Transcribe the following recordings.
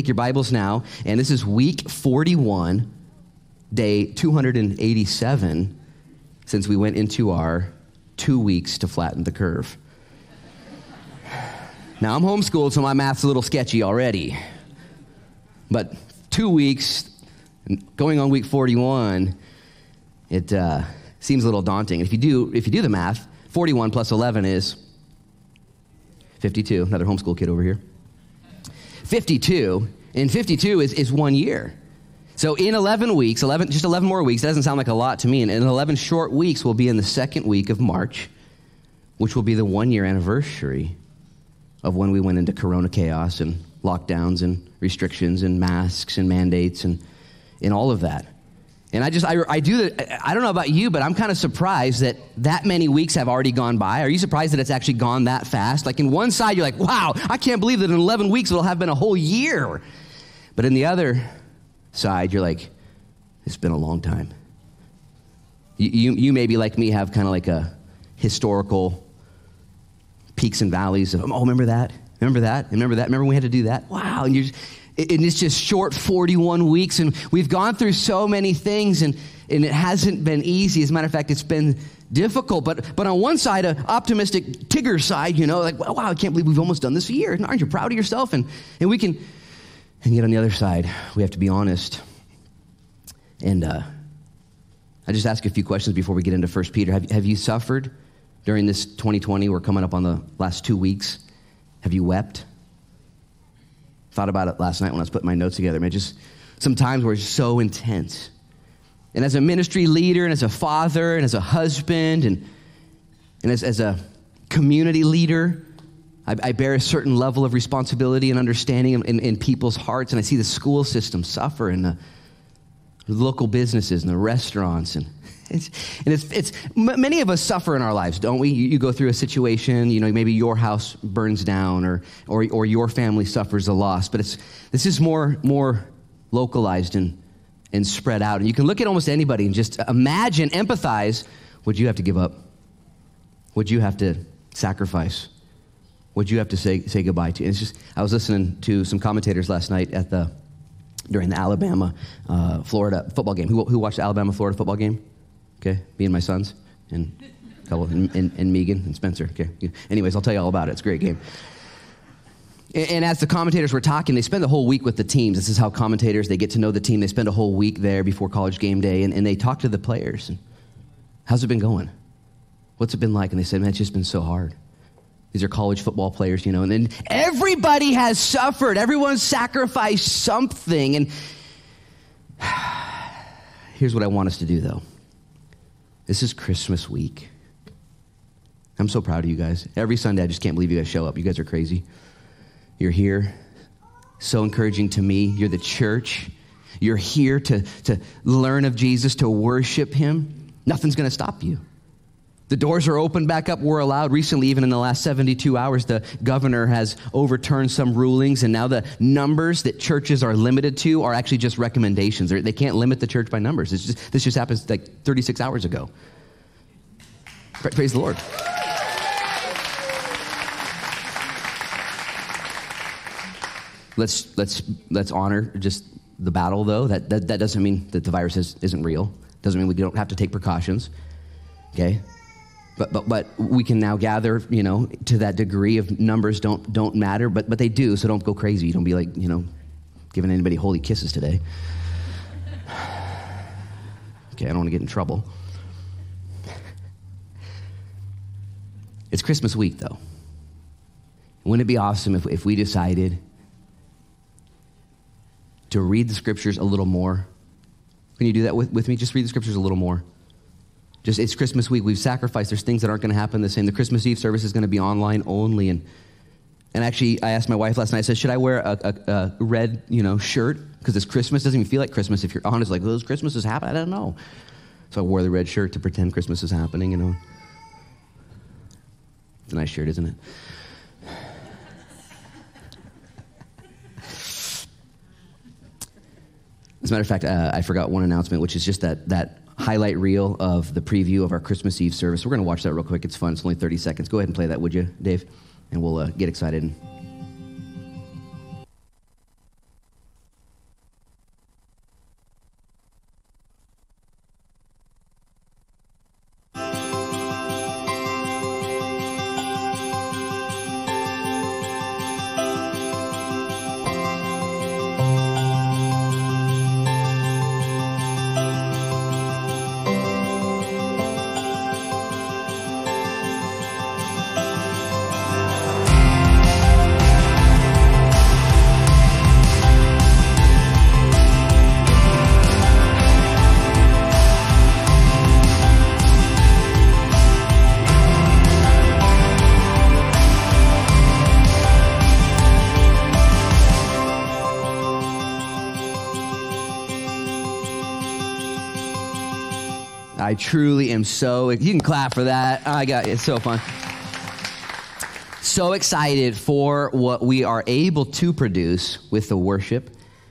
take your Bibles now, and this is week 41, day 287, since we went into our 2 weeks to flatten the curve. Now, I'm homeschooled, so my math's a little sketchy already, but 2 weeks, going on week 41, it seems a little daunting. If you do the math, 41 plus 11 is 52. Another homeschool kid over here. 52, and 52 is 1 year. So in 11 weeks, 11, just 11 more weeks, that doesn't sound like a lot to me. And in 11 short weeks, we'll be in the second week of March, which will be the 1 year anniversary of when we went into corona chaos and lockdowns and restrictions and masks and mandates and all of that. And I don't know about you, but I'm kind of surprised that that many weeks have already gone by. Are you surprised that it's actually gone that fast? Like in one side, you're like, wow, I can't believe that in 11 weeks it'll have been a whole year. But in the other side, you're like, it's been a long time. You maybe like me have kind of like a historical peaks and valleys of, oh, remember that? Remember that? Remember that? Remember when we had to do that? Wow. And it's just short 41 weeks, and we've gone through so many things, and it hasn't been easy. As a matter of fact, it's been difficult. But on one side, an optimistic Tigger side, you know, like, wow, I can't believe we've almost done this a year. Aren't you proud of yourself? And we can, and yet on the other side, we have to be honest. And I just ask a few questions before we get into 1 Peter. Have you suffered during this 2020? We're coming up on the last 2 weeks. Have you wept? Thought about it last night when I was putting my notes together. I mean, just some times where it's so intense. And as a ministry leader, and as a father, and as a husband, and as a community leader, I bear a certain level of responsibility and understanding in people's hearts. And I see the school system suffer, and the local businesses, and the restaurants, and many of us suffer in our lives, don't we? You go through a situation, you know, maybe your house burns down, or your family suffers a loss. But this is more localized and spread out. And you can look at almost anybody and just imagine, empathize. Would you have to give up? Would you have to sacrifice? Would you have to say goodbye to? And it's just, I was listening to some commentators last night during the Alabama-Florida football game. Who watched the Alabama-Florida football game? Okay, me and my sons, and a couple, and Megan and Spencer. Okay, anyways, I'll tell you all about it. It's a great game. And as the commentators were talking, they spend the whole week with the teams. This is how commentators, they get to know the team. They spend a whole week there before college game day, and they talk to the players. And, how's it been going? What's it been like? And they said, man, it's just been so hard. These are college football players, you know. And then everybody has suffered. Everyone sacrificed something. And here's what I want us to do, though. This is Christmas week. I'm so proud of you guys. Every Sunday, I just can't believe you guys show up. You guys are crazy. You're here. So encouraging to me. You're the church. You're here to learn of Jesus, to worship him. Nothing's going to stop you. The doors are open back up. We're allowed. Recently, even in the last 72 hours, the governor has overturned some rulings, and now the numbers that churches are limited to are actually just recommendations. They can't limit the church by numbers. This just happens like 36 hours ago. Praise the Lord. Let's honor just the battle, though. That doesn't mean that the virus isn't real. Doesn't mean we don't have to take precautions. Okay. But we can now gather, you know, to that degree of numbers don't matter, but they do, so don't go crazy. Don't be like, you know, giving anybody holy kisses today. Okay, I don't want to get in trouble. It's Christmas week, though. Wouldn't it be awesome if we decided to read the scriptures a little more? Can you do that with me? Just read the scriptures a little more. Just, it's Christmas week. We've sacrificed. There's things that aren't going to happen the same. The Christmas Eve service is going to be online only. And actually, I asked my wife last night, I said, should I wear a red, you know, shirt? Because it's Christmas. It doesn't even feel like Christmas. If you're honest, like, well, is Christmas is happening? I don't know. So I wore the red shirt to pretend Christmas is happening, you know. It's a nice shirt, isn't it? As a matter of fact, I forgot one announcement, which is just that highlight reel of the preview of our Christmas Eve service. We're going to watch that real quick. It's fun. It's only 30 seconds. Go ahead and play that, would you, Dave? And we'll get excited. I truly am so, you can clap for that. I got it. It's so fun. So excited for what we are able to produce with the worship,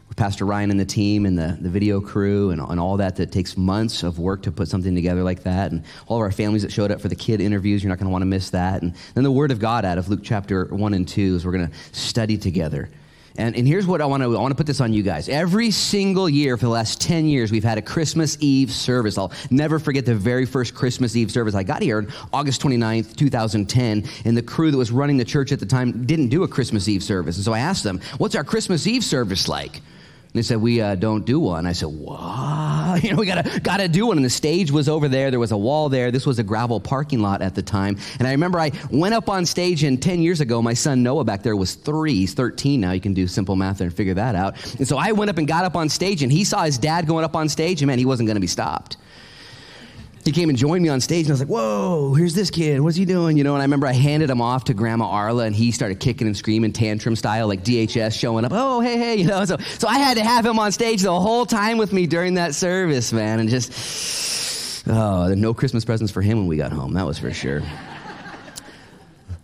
with Pastor Ryan and the team and the video crew and all that. That takes months of work to put something together like that. And all of our families that showed up for the kid interviews, you're not going to want to miss that. And then the Word of God out of Luke chapter 1 and 2 is we're going to study together. And here's what I want to put this on you guys. Every single year for the last 10 years, we've had a Christmas Eve service. I'll never forget the very first Christmas Eve service. I got here on August 29th, 2010, and the crew that was running the church at the time didn't do a Christmas Eve service. And so I asked them, what's our Christmas Eve service like? And they said, we don't do one. I said, what? You know, we gotta do one. And the stage was over there. There was a wall there. This was a gravel parking lot at the time. And I remember I went up on stage, and 10 years ago, my son Noah back there was 3. He's 13 now. You can do simple math there and figure that out. And so I went up and got up on stage, and he saw his dad going up on stage, and man, he wasn't going to be stopped. He came and joined me on stage, and I was like, whoa, here's this kid. What's he doing? You know, and I remember I handed him off to Grandma Arla, and he started kicking and screaming tantrum style, like DHS showing up. Oh, hey, you know. So I had to have him on stage the whole time with me during that service, man. And just, no Christmas presents for him when we got home. That was for sure.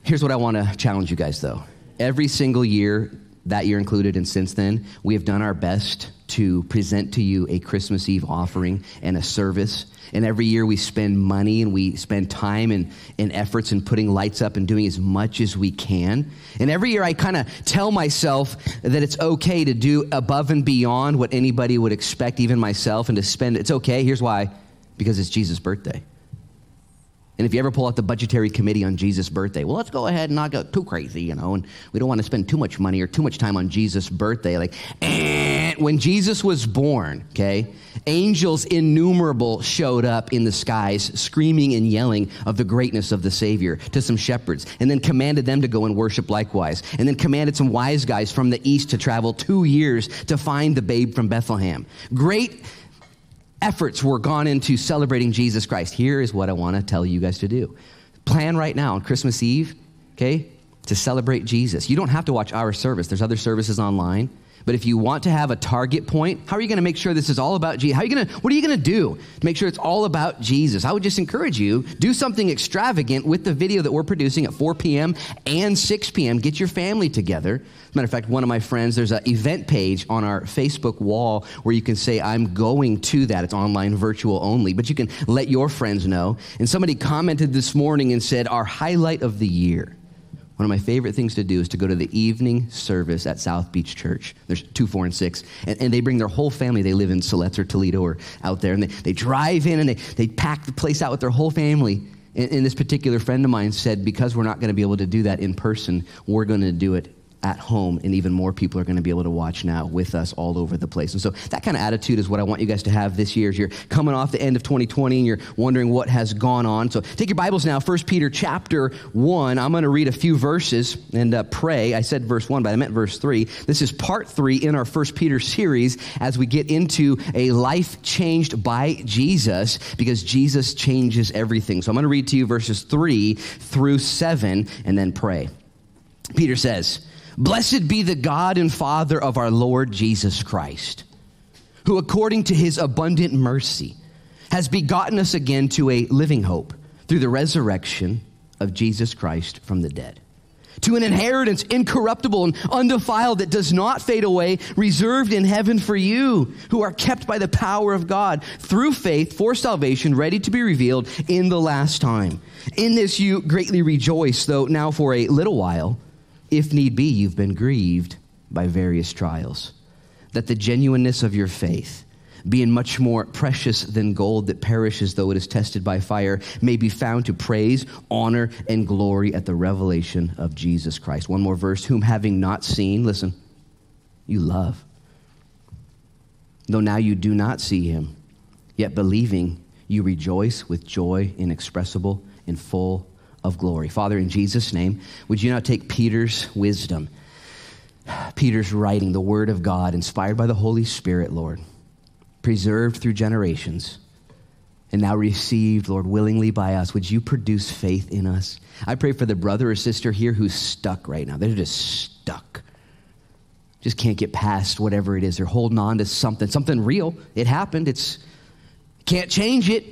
Here's what I want to challenge you guys, though. Every single year, that year included and since then, we have done our best to present to you a Christmas Eve offering and a service. And every year we spend money and we spend time and efforts in putting lights up and doing as much as we can. And every year I kind of tell myself that it's okay to do above and beyond what anybody would expect, even myself, and to spend. It's okay. Here's why. Because it's Jesus' birthday. And if you ever pull out the budgetary committee on Jesus' birthday, well, let's go ahead and not go too crazy, you know, and we don't want to spend too much money or too much time on Jesus' birthday. Like, when Jesus was born, okay, angels innumerable showed up in the skies screaming and yelling of the greatness of the Savior to some shepherds, and then commanded them to go and worship likewise, and then commanded some wise guys from the east to travel 2 years to find the babe from Bethlehem. Great efforts were gone into celebrating Jesus Christ. Here is what I want to tell you guys to do. Plan right now on Christmas Eve, okay, to celebrate Jesus. You don't have to watch our service. There's other services online. But if you want to have a target point, how are you going to make sure this is all about Jesus? What are you going to do to make sure it's all about Jesus? I would just encourage you, do something extravagant with the video that we're producing at 4 p.m. and 6 p.m. Get your family together. As a matter of fact, one of my friends, there's an event page on our Facebook wall where you can say, I'm going to that. It's online, virtual only, but you can let your friends know. And somebody commented this morning and said, our highlight of the year. One of my favorite things to do is to go to the evening service at South Beach Church. There's 2, 4, and 6. And they bring their whole family. They live in Siletz or Toledo or out there. And they drive in and they pack the place out with their whole family. And this particular friend of mine said, because we're not going to be able to do that in person, we're going to do it at home, and even more people are going to be able to watch now with us all over the place. And so that kind of attitude is what I want you guys to have this year as you're coming off the end of 2020 and you're wondering what has gone on. So take your Bibles now, 1 Peter chapter 1. I'm going to read a few verses and pray. I said verse 1, but I meant verse 3. This is part 3 in our 1 Peter series as we get into a life changed by Jesus, because Jesus changes everything. So I'm going to read to you verses 3 through 7 and then pray. Peter says, Blessed be the God and Father of our Lord Jesus Christ, who according to his abundant mercy has begotten us again to a living hope through the resurrection of Jesus Christ from the dead, to an inheritance incorruptible and undefiled that does not fade away, reserved in heaven for you, who are kept by the power of God through faith for salvation, ready to be revealed in the last time. In this you greatly rejoice, though now for a little while, if need be, you've been grieved by various trials, that the genuineness of your faith, being much more precious than gold that perishes though it is tested by fire, may be found to praise, honor, and glory at the revelation of Jesus Christ. One more verse, whom having not seen, listen, you love. Though now you do not see him, yet believing, you rejoice with joy inexpressible and full of glory. Father, in Jesus' name, would you now take Peter's wisdom, Peter's writing, the word of God, inspired by the Holy Spirit, Lord, preserved through generations, and now received, Lord, willingly by us. Would you produce faith in us? I pray for the brother or sister here who's stuck right now. They're just stuck. Just can't get past whatever it is. They're holding on to something real. It happened. Can't change it.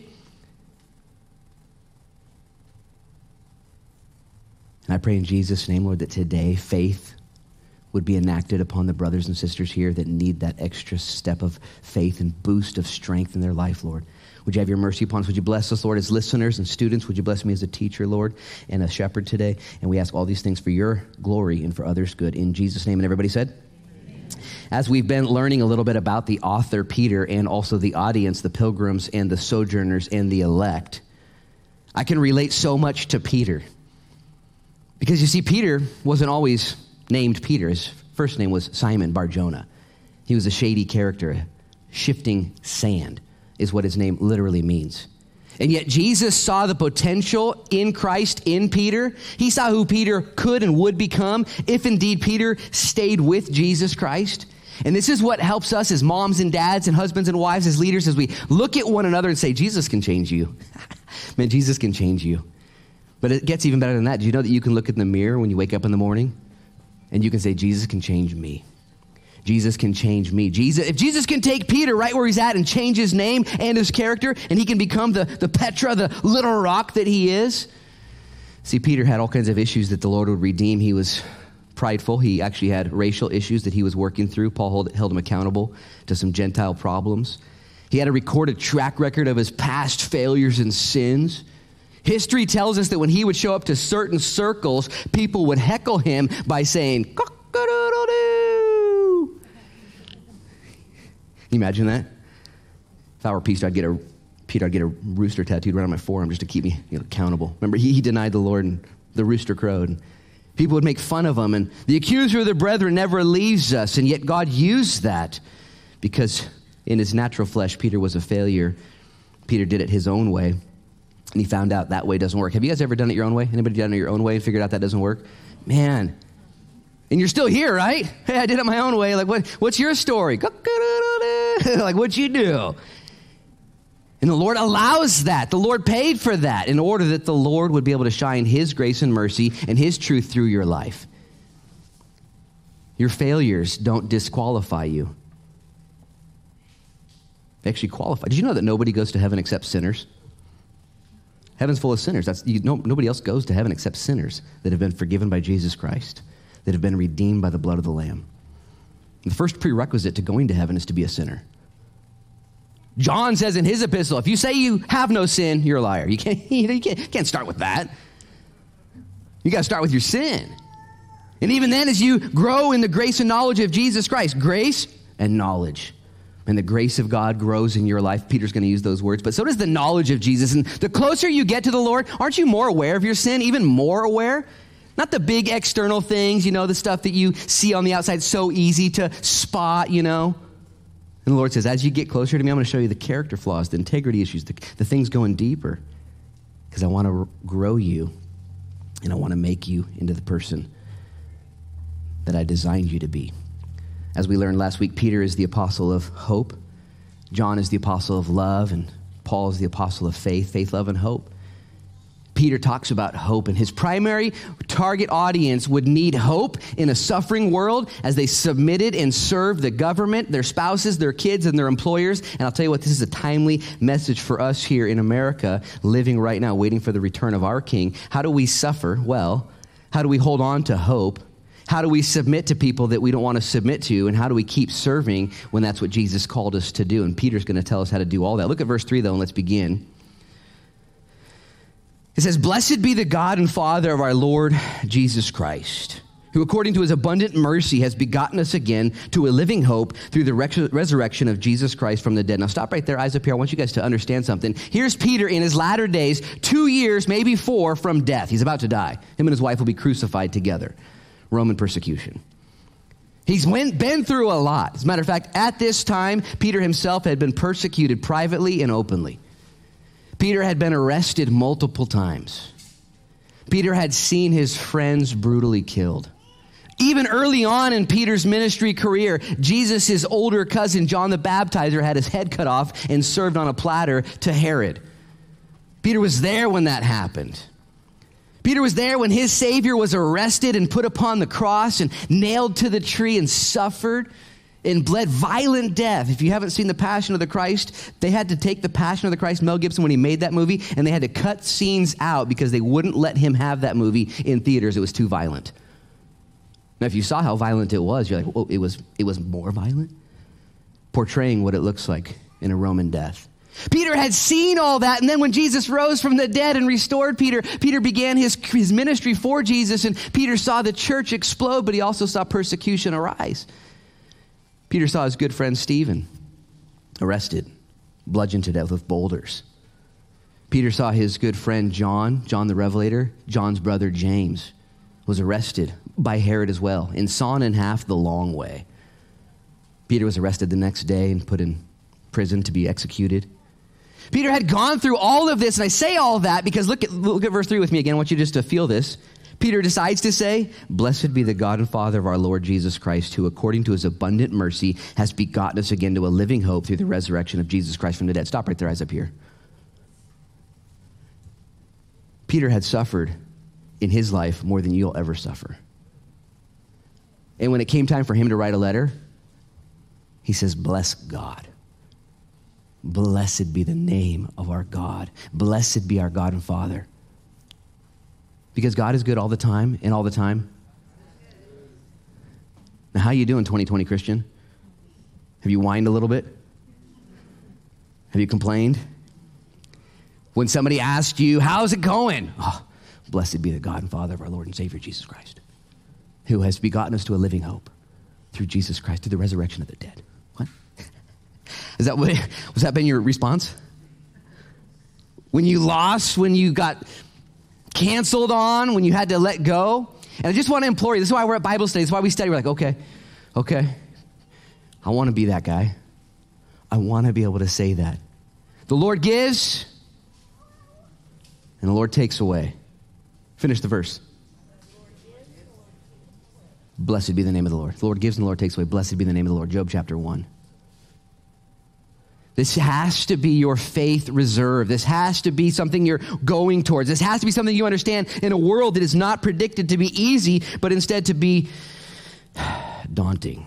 And I pray in Jesus' name, Lord, that today faith would be enacted upon the brothers and sisters here that need that extra step of faith and boost of strength in their life, Lord. Would you have your mercy upon us? Would you bless us, Lord, as listeners and students? Would you bless me as a teacher, Lord, and a shepherd today? And we ask all these things for your glory and for others' good. In Jesus' name, and everybody said? Amen. As we've been learning a little bit about the author, Peter, and also the audience, the pilgrims and the sojourners and the elect, I can relate so much to Peter. Because you see, Peter wasn't always named Peter. His first name was Simon Barjona. He was a shady character. Shifting sand is what his name literally means. And yet Jesus saw the potential in Christ, in Peter. He saw who Peter could and would become if indeed Peter stayed with Jesus Christ. And this is what helps us as moms and dads and husbands and wives, as leaders, as we look at one another and say, Jesus can change you. Man, Jesus can change you. But it gets even better than that. Do you know that you can look in the mirror when you wake up in the morning and you can say, Jesus can change me. Jesus can change me. Jesus, if Jesus can take Peter right where he's at and change his name and his character, and he can become the Petra, the little rock that he is. See, Peter had all kinds of issues that the Lord would redeem. He was prideful. He actually had racial issues that he was working through. Paul held him accountable to some Gentile problems. He had a recorded track record of his past failures and sins. History tells us that when he would show up to certain circles, people would heckle him by saying, cock-a-doodle-doo. Can you imagine that? If I were Peter, I'd get a rooster tattooed right on my forearm just to keep me accountable. Remember, he denied the Lord and the rooster crowed. And people would make fun of him. And the accuser of the brethren never leaves us. And yet God used that because in his natural flesh, Peter was a failure. Peter did it his own way. And he found out that way doesn't work. Have you guys ever done it your own way? Anybody done it your own way and figured out that doesn't work? Man. And you're still here, right? Hey, I did it my own way. Like, what's your story? Like, what'd you do? And the Lord allows that. The Lord paid for that in order that the Lord would be able to shine his grace and mercy and his truth through your life. Your failures don't disqualify you. They actually qualify. Did you know that nobody goes to heaven except sinners? Heaven's full of sinners. Nobody else goes to heaven except sinners that have been forgiven by Jesus Christ, that have been redeemed by the blood of the Lamb. And the first prerequisite to going to heaven is to be a sinner. John says in his epistle, if you say you have no sin, you're a liar. You can't start with that. You got to start with your sin. And even then, as you grow in the grace and knowledge of Jesus Christ, grace and knowledge. And the grace of God grows in your life. Peter's going to use those words, but so does the knowledge of Jesus. And the closer you get to the Lord, aren't you more aware of your sin, even more aware? Not the big external things, the stuff that you see on the outside, so easy to spot, And the Lord says, as you get closer to me, I'm going to show you the character flaws, the integrity issues, the things going deeper, because I want to grow you and I want to make you into the person that I designed you to be. As we learned last week, Peter is the apostle of hope. John is the apostle of love, and Paul is the apostle of faith, love, and hope. Peter talks about hope, and his primary target audience would need hope in a suffering world as they submitted and served the government, their spouses, their kids, and their employers. And I'll tell you what, this is a timely message for us here in America, living right now, waiting for the return of our King. How do we suffer? Well, how do we hold on to hope? How do we submit to people that we don't want to submit to? And how do we keep serving when that's what Jesus called us to do? And Peter's going to tell us how to do all that. Look at verse 3, though, and let's begin. It says, Blessed be the God and Father of our Lord Jesus Christ, who according to his abundant mercy has begotten us again to a living hope through the resurrection of Jesus Christ from the dead. Now stop right there, eyes up here. I want you guys to understand something. Here's Peter in his latter days, 2 years, maybe 4, from death. He's about to die. Him and his wife will be crucified together. Roman persecution. He's been through a lot. As a matter of fact, at this time, Peter himself had been persecuted privately and openly. Peter had been arrested multiple times. Peter had seen his friends brutally killed. Even early on in Peter's ministry career, Jesus' older cousin, John the Baptizer, had his head cut off and served on a platter to Herod. Peter was there when that happened. Peter was there when his Savior was arrested and put upon the cross and nailed to the tree and suffered and bled violent death. If you haven't seen The Passion of the Christ, they had to take The Passion of the Christ, Mel Gibson, when he made that movie, and they had to cut scenes out because they wouldn't let him have that movie in theaters. It was too violent. Now, if you saw how violent it was, you're like, oh, it was more violent? Portraying what it looks like in a Roman death. Peter had seen all that, and then when Jesus rose from the dead and restored Peter, Peter began his ministry for Jesus, and Peter saw the church explode, but he also saw persecution arise. Peter saw his good friend Stephen arrested, bludgeoned to death with boulders. Peter saw his good friend John the Revelator, John's brother James, was arrested by Herod as well, and sawn in half the long way. Peter was arrested the next day and put in prison to be executed. Peter had gone through all of this, and I say all that because look at verse 3 with me again. I want you just to feel this. Peter decides to say, "Blessed be the God and Father of our Lord Jesus Christ, who according to his abundant mercy has begotten us again to a living hope through the resurrection of Jesus Christ from the dead." Stop right there, eyes up here. Peter had suffered in his life more than you'll ever suffer. And when it came time for him to write a letter, he says, "Bless God. Blessed be the name of our God. Blessed be our God and Father." Because God is good all the time and all the time. Now, how are you doing, 2020 Christian? Have you whined a little bit? Have you complained? When somebody asked you, how's it going? Oh, blessed be the God and Father of our Lord and Savior, Jesus Christ, who has begotten us to a living hope through Jesus Christ, through the resurrection of the dead. What? Is that what, was that been your response? When you lost, when you got canceled on, when you had to let go? And I just want to implore you. This is why we're at Bible study. This is why we study. We're like, okay. I want to be that guy. I want to be able to say that. The Lord gives and the Lord takes away. Finish the verse. Blessed be the name of the Lord. The Lord gives and the Lord takes away. Blessed be the name of the Lord. Job chapter 1. This has to be your faith reserve. This has to be something you're going towards. This has to be something you understand in a world that is not predicted to be easy, but instead to be daunting.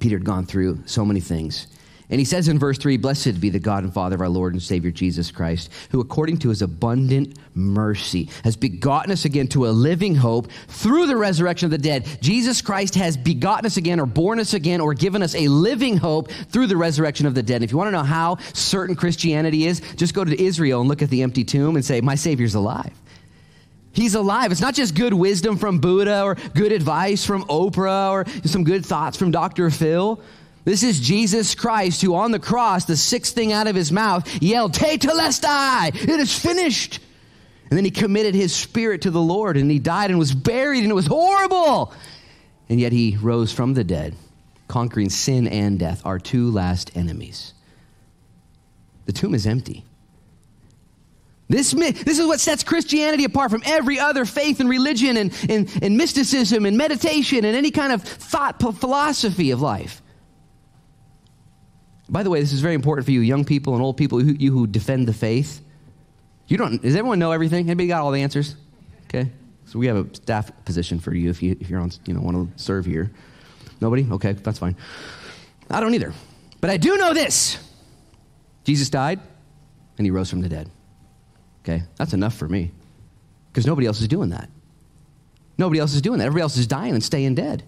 Peter had gone through so many things. And he says in verse 3, "Blessed be the God and Father of our Lord and Savior Jesus Christ, who according to his abundant mercy has begotten us again to a living hope through the resurrection of the dead." Jesus Christ has begotten us again or born us again or given us a living hope through the resurrection of the dead. And if you want to know how certain Christianity is, just go to Israel and look at the empty tomb and say, "My Savior's alive." He's alive. It's not just good wisdom from Buddha or good advice from Oprah or some good thoughts from Dr. Phil. This is Jesus Christ who on the cross, the sixth thing out of his mouth, yelled, "Tetelestai, it is finished." And then he committed his spirit to the Lord and he died and was buried and it was horrible. And yet he rose from the dead, conquering sin and death, our two last enemies. The tomb is empty. This is what sets Christianity apart from every other faith and religion and mysticism and meditation and any kind of thought philosophy of life. By the way, this is very important for you, young people and old people, you who defend the faith. Does everyone know everything? Anybody got all the answers? Okay. So we have a staff position for you if you're on, want to serve here. Nobody? Okay, that's fine. I don't either. But I do know this. Jesus died and he rose from the dead. Okay, that's enough for me. Because nobody else is doing that. Nobody else is doing that. Everybody else is dying and staying dead.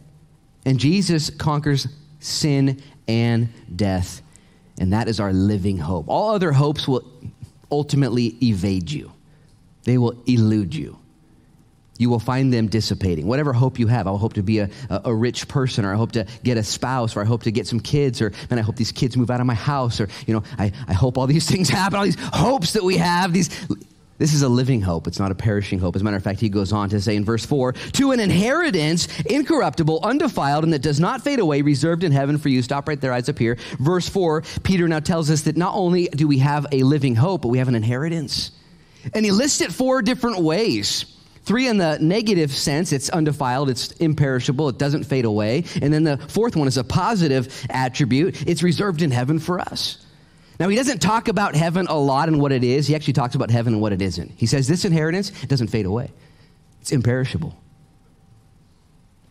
And Jesus conquers sin and death. And that is our living hope. All other hopes will ultimately evade you. They will elude you. You will find them dissipating. Whatever hope you have, I hope to be a rich person, or I hope to get a spouse, or I hope to get some kids, or man, I hope these kids move out of my house, or I hope all these things happen, all these hopes that we have. This is a living hope. It's not a perishing hope. As a matter of fact, he goes on to say in verse 4, "To an inheritance incorruptible, undefiled, and that does not fade away, reserved in heaven for you." Stop right there, eyes up here. Verse 4, Peter now tells us that not only do we have a living hope, but we have an inheritance. And he lists it 4 different ways. 3 in the negative sense, it's undefiled, it's imperishable, it doesn't fade away. And then the 4th one is a positive attribute. It's reserved in heaven for us. Now, he doesn't talk about heaven a lot and what it is. He actually talks about heaven and what it isn't. He says this inheritance doesn't fade away. It's imperishable.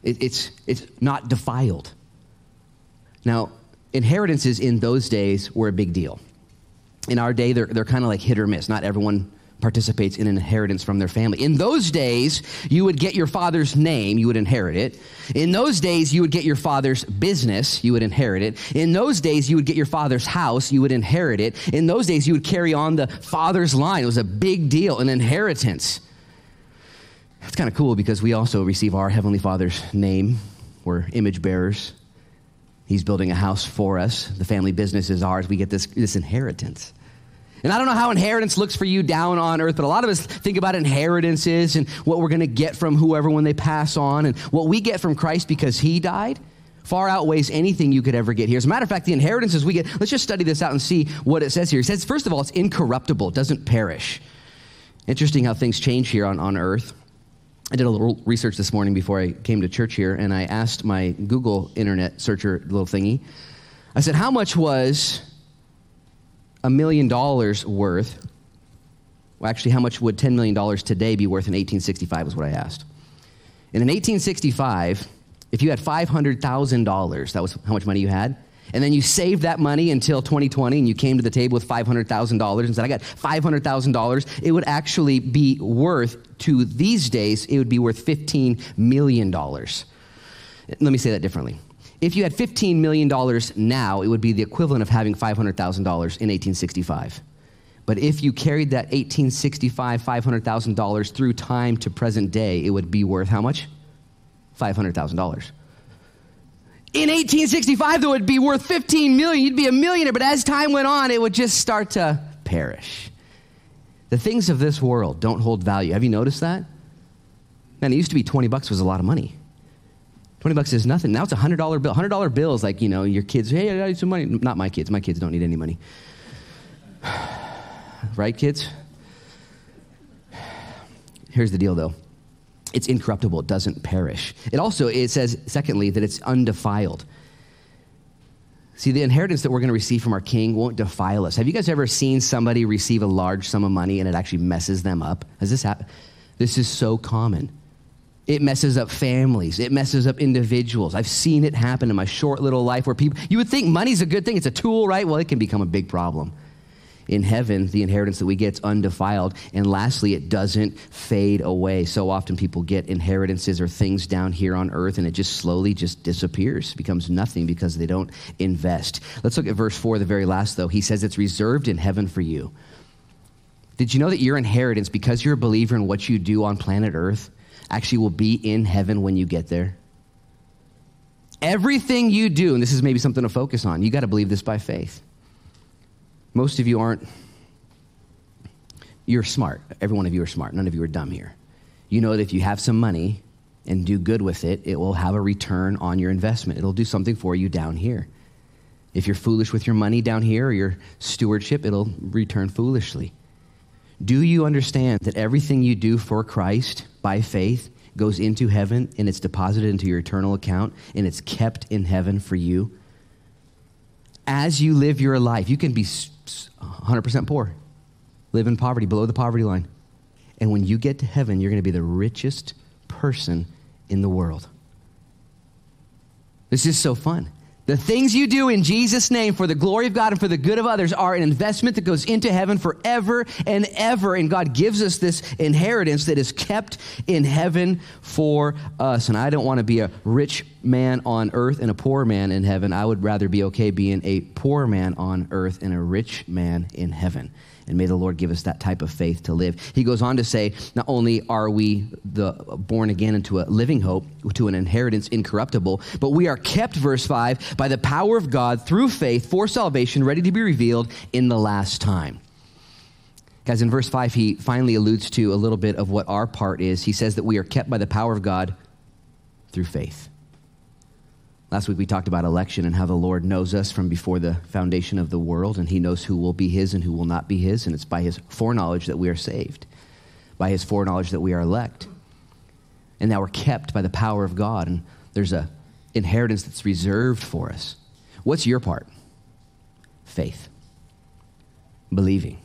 It's not defiled. Now, inheritances in those days were a big deal. In our day, they're kind of like hit or miss. Not everyone participates in an inheritance from their family. In those days, you would get your father's name, you would inherit it. In those days, you would get your father's business, you would inherit it. In those days, you would get your father's house, you would inherit it. In those days, you would carry on the father's line. It was a big deal, an inheritance. That's kind of cool because we also receive our Heavenly Father's name. We're image bearers. He's building a house for us. The family business is ours. We get this inheritance. And I don't know how inheritance looks for you down on earth, but a lot of us think about inheritances and what we're going to get from whoever when they pass on. And what we get from Christ because he died far outweighs anything you could ever get here. As a matter of fact, the inheritances we get, let's just study this out and see what it says here. It says, first of all, it's incorruptible. It doesn't perish. Interesting how things change here on earth. I did a little research this morning before I came to church here, and I asked my Google internet searcher little thingy. I said, how much was $1 million worth? Well, actually, how much would $10 million today be worth in 1865 is what I asked. And in 1865, if you had $500,000, that was how much money you had, and then you saved that money until 2020 and you came to the table with $500,000 and said, I got $500,000, it would actually be worth, to these days, it would be worth $15 million. Let me say that differently. If you had $15 million now, it would be the equivalent of having $500,000 in 1865. But if you carried that 1865 $500,000 through time to present day, it would be worth how much? $500,000. In 1865, it would be worth 15 million. You'd be a millionaire, but as time went on, it would just start to perish. The things of this world don't hold value. Have you noticed that? Man, it used to be $20 was a lot of money. $20 is nothing. Now it's a $100 bill. $100 bill is like, you know, your kids, hey, I need some money. Not my kids. My kids don't need any money. Right, kids? Here's the deal, though. It's incorruptible. It doesn't perish. It says, secondly, that it's undefiled. See, the inheritance that we're going to receive from our king won't defile us. Have you guys ever seen somebody receive a large sum of money and it actually messes them up? Has this happened? This is so common. It messes up families. It messes up individuals. I've seen it happen in my short little life where people, you would think money's a good thing. It's a tool, right? Well, it can become a big problem. In heaven, the inheritance that we get is undefiled. And lastly, it doesn't fade away. So often people get inheritances or things down here on earth and it just slowly just disappears, becomes nothing because they don't invest. Let's look at verse 4, the very last though. He says it's reserved in heaven for you. Did you know that your inheritance, because you're a believer in what you do on planet earth, actually will be in heaven when you get there? Everything you do, and this is maybe something to focus on, you got to believe this by faith. Most of you aren't, you're smart. Every one of you are smart. None of you are dumb here. You know that if you have some money and do good with it, it will have a return on your investment. It'll do something for you down here. If you're foolish with your money down here or your stewardship, it'll return foolishly. Do you understand that everything you do for Christ by faith goes into heaven and it's deposited into your eternal account and it's kept in heaven for you? As you live your life, you can be 100% poor, live in poverty, below the poverty line. And when you get to heaven, you're going to be the richest person in the world. This is so fun. The things you do in Jesus' name for the glory of God and for the good of others are an investment that goes into heaven forever and ever. And God gives us this inheritance that is kept in heaven for us. And I don't want to be a rich man on earth and a poor man in heaven. I would rather be okay being a poor man on earth and a rich man in heaven. And may the Lord give us that type of faith to live. He goes on to say, not only are we the born again into a living hope, to an inheritance incorruptible, but we are kept, verse 5, by the power of God through faith for salvation, ready to be revealed in the last time. Guys, in verse 5, he finally alludes to a little bit of what our part is. He says that we are kept by the power of God through faith. Last week we talked about election and how the Lord knows us from before the foundation of the world, and he knows who will be his and who will not be his, and it's by his foreknowledge that we are saved, by his foreknowledge that we are elect. And now we're kept by the power of God, and there's an inheritance that's reserved for us. What's your part? Faith. Believing.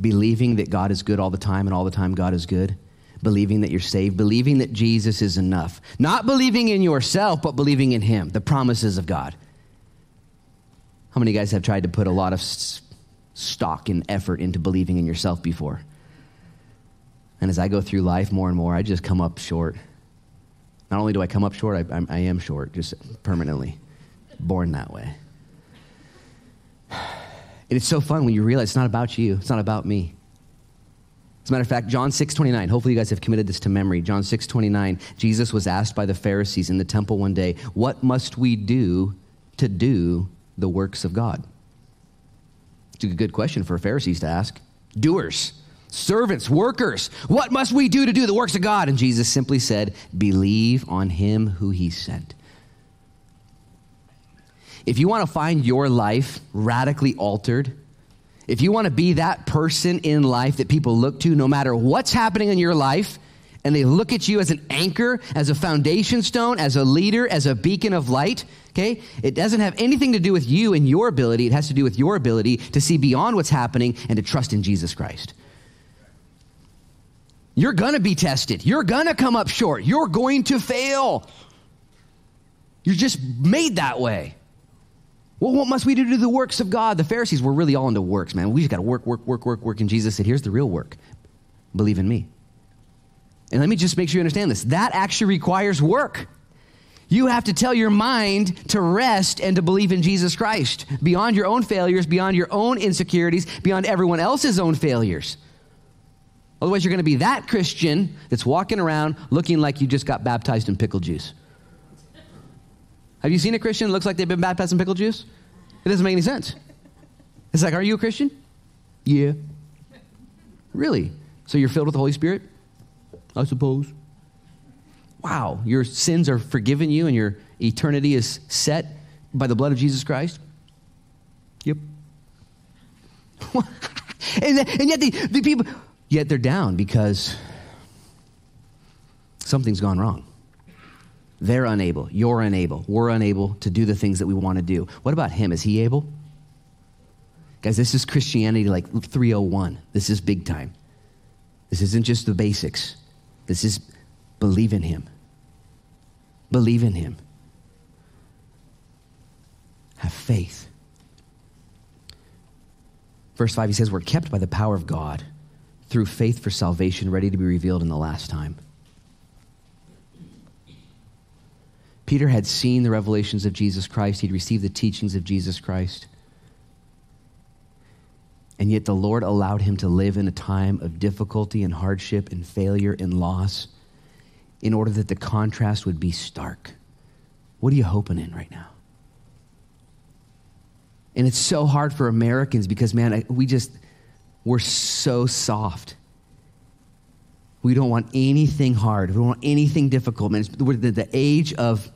Believing that God is good all the time, and all the time God is good. Believing that you're saved, believing that Jesus is enough. Not believing in yourself, but believing in him, the promises of God. How many of you guys have tried to put a lot of stock and effort into believing in yourself before? And as I go through life more and more, I just come up short. Not only do I come up short, I am short, just permanently. Born that way. And it's so fun when you realize it's not about you. It's not about me. As a matter of fact, John 6:29, hopefully you guys have committed this to memory. John 6:29, Jesus was asked by the Pharisees in the temple one day, what must we do to do the works of God? It's a good question for Pharisees to ask. Doers, servants, workers, what must we do to do the works of God? And Jesus simply said, believe on him who he sent. If you want to find your life radically altered, if you want to be that person in life that people look to no matter what's happening in your life, and they look at you as an anchor, as a foundation stone, as a leader, as a beacon of light, okay? It doesn't have anything to do with you and your ability. It has to do with your ability to see beyond what's happening and to trust in Jesus Christ. You're going to be tested. You're going to come up short. You're going to fail. You're just made that way. Well, what must we do to do the works of God? The Pharisees were really all into works, man. We just got to work. And Jesus said, here's the real work. Believe in me. And let me just make sure you understand this. That actually requires work. You have to tell your mind to rest and to believe in Jesus Christ. Beyond your own failures, beyond your own insecurities, beyond everyone else's own failures. Otherwise, you're going to be that Christian that's walking around looking like you just got baptized in pickle juice. Have you seen a Christian that looks like they've been baptized in pickle juice? It doesn't make any sense. It's like, are you a Christian? Yeah. Really? So you're filled with the Holy Spirit? I suppose. Wow, your sins are forgiven you and your eternity is set by the blood of Jesus Christ? Yep. And yet the people, yet they're down because something's gone wrong. They're unable, you're unable, we're unable to do the things that we want to do. What about him? Is he able? Guys, this is Christianity like 301. This is big time. This isn't just the basics. This is believe in him. Believe in him. Have faith. Verse 5, he says, we're kept by the power of God through faith for salvation, ready to be revealed in the last time. Peter had seen the revelations of Jesus Christ. He'd received the teachings of Jesus Christ. And yet the Lord allowed him to live in a time of difficulty and hardship and failure and loss in order that the contrast would be stark. What are you hoping in right now? And it's so hard for Americans because, man, we're so soft. We don't want anything hard. We don't want anything difficult. Man, we're the age of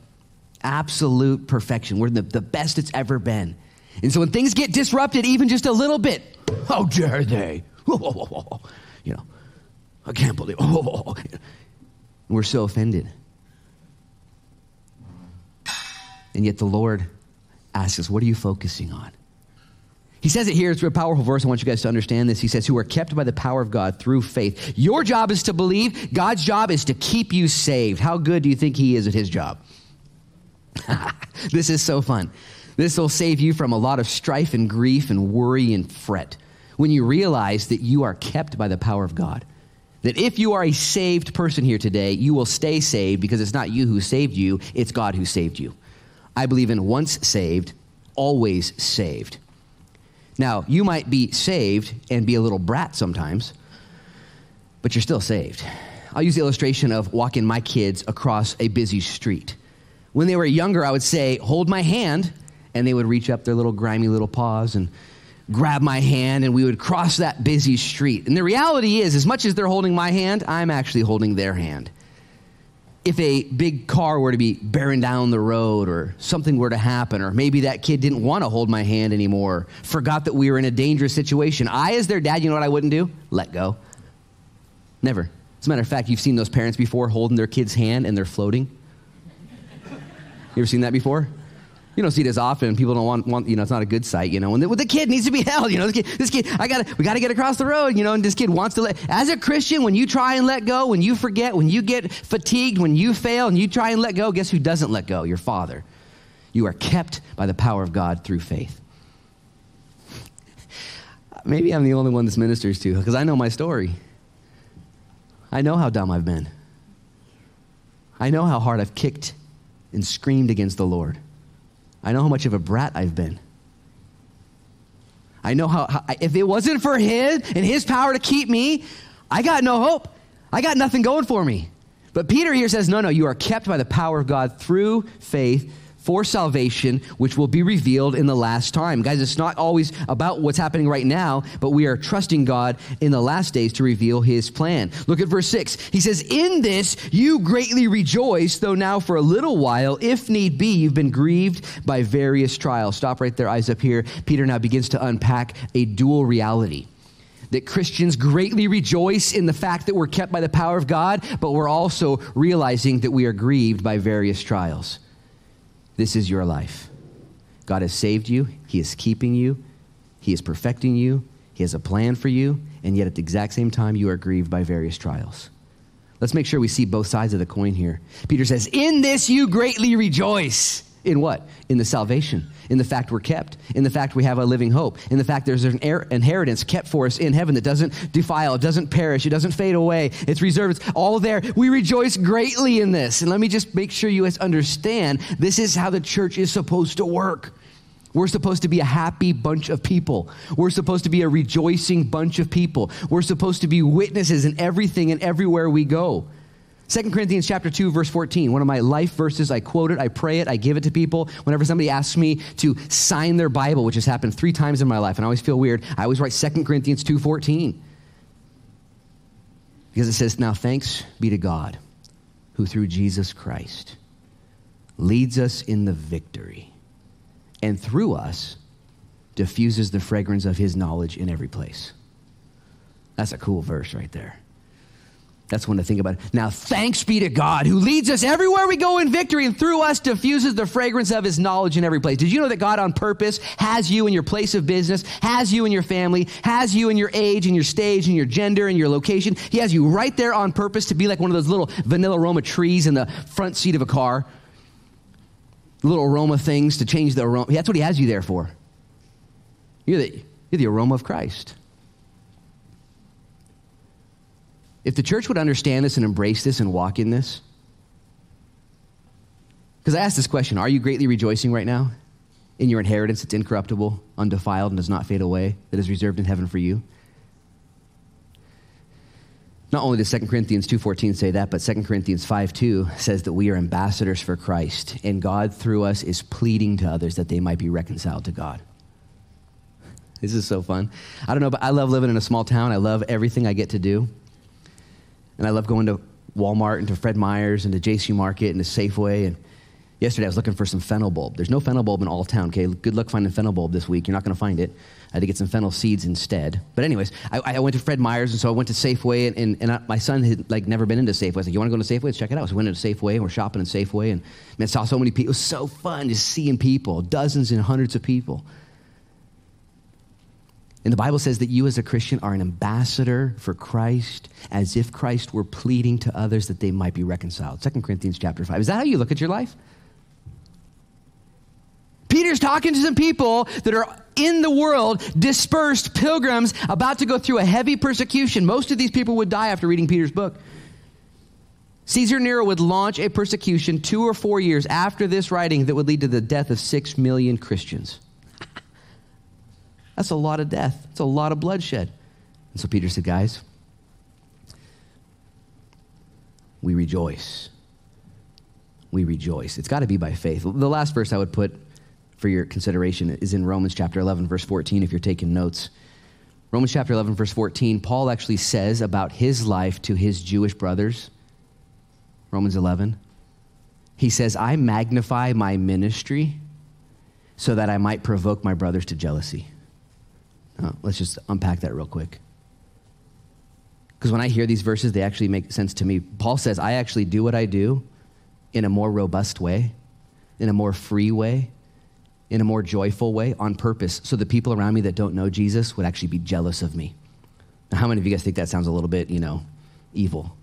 absolute perfection. We're the best it's ever been. And so when things get disrupted, even just a little bit, how dare they? You know, I can't believe it. We're so offended. And yet the Lord asks us, what are you focusing on? He says it here. It's a powerful verse. I want you guys to understand this. He says, who are kept by the power of God through faith. Your job is to believe. God's job is to keep you saved. How good do you think he is at his job? This is so fun. This will save you from a lot of strife and grief and worry and fret when you realize that you are kept by the power of God. That if you are a saved person here today, you will stay saved because it's not you who saved you. It's God who saved you. I believe in once saved, always saved. Now, you might be saved and be a little brat sometimes, but you're still saved. I'll use the illustration of walking my kids across a busy street. When they were younger, I would say, hold my hand, and they would reach up their little grimy little paws and grab my hand, and we would cross that busy street. And the reality is, as much as they're holding my hand, I'm actually holding their hand. If a big car were to be bearing down the road or something were to happen, or maybe that kid didn't want to hold my hand anymore, forgot that we were in a dangerous situation, I, as their dad, you know what I wouldn't do? Let go. Never. As a matter of fact, you've seen those parents before holding their kid's hand and they're floating. You ever seen that before? You don't see it as often. People don't want, you know, it's not a good sight, you know, and the kid needs to be held, you know, we got to get across the road, you know, and this kid wants to as a Christian, when you try and let go, when you forget, when you get fatigued, when you fail and you try and let go, guess who doesn't let go? Your Father. You are kept by the power of God through faith. maybe I'm the only one this ministers to, because I know my story. I know how dumb I've been. I know how hard I've kicked and screamed against the Lord. I know how much of a brat I've been. I know how if it wasn't for Him and His power to keep me, I got no hope. I got nothing going for me. But Peter here says, no, you are kept by the power of God through faith for salvation, which will be revealed in the last time. Guys, it's not always about what's happening right now, but we are trusting God in the last days to reveal His plan. Look at verse 6. He says, in this you greatly rejoice, though now for a little while, if need be, you've been grieved by various trials. Stop right there, eyes up here. Peter now begins to unpack a dual reality. That Christians greatly rejoice in the fact that we're kept by the power of God, but we're also realizing that we are grieved by various trials. This is your life. God has saved you. He is keeping you. He is perfecting you. He has a plan for you. And yet at the exact same time, you are grieved by various trials. Let's make sure we see both sides of the coin here. Peter says, in this you greatly rejoice. In what? In the salvation, in the fact we're kept, in the fact we have a living hope, in the fact there's an inheritance kept for us in heaven that doesn't defile, it doesn't perish, it doesn't fade away, it's reserved, it's all there. We rejoice greatly in this. And let me just make sure you guys understand, this is how the church is supposed to work. We're supposed to be a happy bunch of people. We're supposed to be a rejoicing bunch of people. We're supposed to be witnesses in everything and everywhere we go. 2 Corinthians chapter 2, verse 14, one of my life verses. I quote it, I pray it, I give it to people. Whenever somebody asks me to sign their Bible, which has happened 3 times in my life, and I always feel weird, I always write 2 Corinthians 2:14. Because it says, now thanks be to God, who through Jesus Christ leads us in the victory, and through us diffuses the fragrance of His knowledge in every place. That's a cool verse right there. That's one to think about. Now, thanks be to God who leads us everywhere we go in victory and through us diffuses the fragrance of His knowledge in every place. Did you know that God on purpose has you in your place of business, has you in your family, has you in your age and your stage and your gender and your location? He has you right there on purpose to be like one of those little vanilla aroma trees in the front seat of a car. Little aroma things to change the aroma. That's what He has you there for. You're the aroma of Christ. If the church would understand this and embrace this and walk in this. Because I asked this question, are you greatly rejoicing right now in your inheritance that's incorruptible, undefiled, and does not fade away, that is reserved in heaven for you? Not only does 2 Corinthians 2:14 say that, but 2 Corinthians 5:2 says that we are ambassadors for Christ, and God through us is pleading to others that they might be reconciled to God. This is so fun. I don't know, but I love living in a small town. I love everything I get to do. And I love going to Walmart and to Fred Myers and to JC Market and to Safeway. And yesterday I was looking for some fennel bulb. There's no fennel bulb in all of town, okay? Good luck finding fennel bulb this week. You're not going to find it. I had to get some fennel seeds instead. But anyways, I went to Fred Myers, and so I went to Safeway, and my son had like never been into Safeway. I was like, you want to go to Safeway? Let's check it out. So we went into Safeway, and we're shopping in Safeway, and man, saw so many people. It was so fun just seeing people, dozens and hundreds of people. And the Bible says that you as a Christian are an ambassador for Christ, as if Christ were pleading to others that they might be reconciled. 2 Corinthians chapter 5. Is that how you look at your life? Peter's talking to some people that are in the world, dispersed pilgrims, about to go through a heavy persecution. Most of these people would die after reading Peter's book. Caesar Nero would launch a persecution 2 or 4 years after this writing that would lead to the death of 6 million Christians. That's a lot of death. It's a lot of bloodshed. And so Peter said, guys, we rejoice. We rejoice. It's got to be by faith. The last verse I would put for your consideration is in Romans chapter 11, verse 14, if you're taking notes. Romans chapter 11, verse 14, Paul actually says about his life to his Jewish brothers. Romans 11. He says, I magnify my ministry so that I might provoke my brothers to jealousy. Let's just unpack that real quick. Because when I hear these verses, they actually make sense to me. Paul says, I actually do what I do in a more robust way, in a more free way, in a more joyful way, on purpose, so the people around me that don't know Jesus would actually be jealous of me. Now, how many of you guys think that sounds a little bit, evil?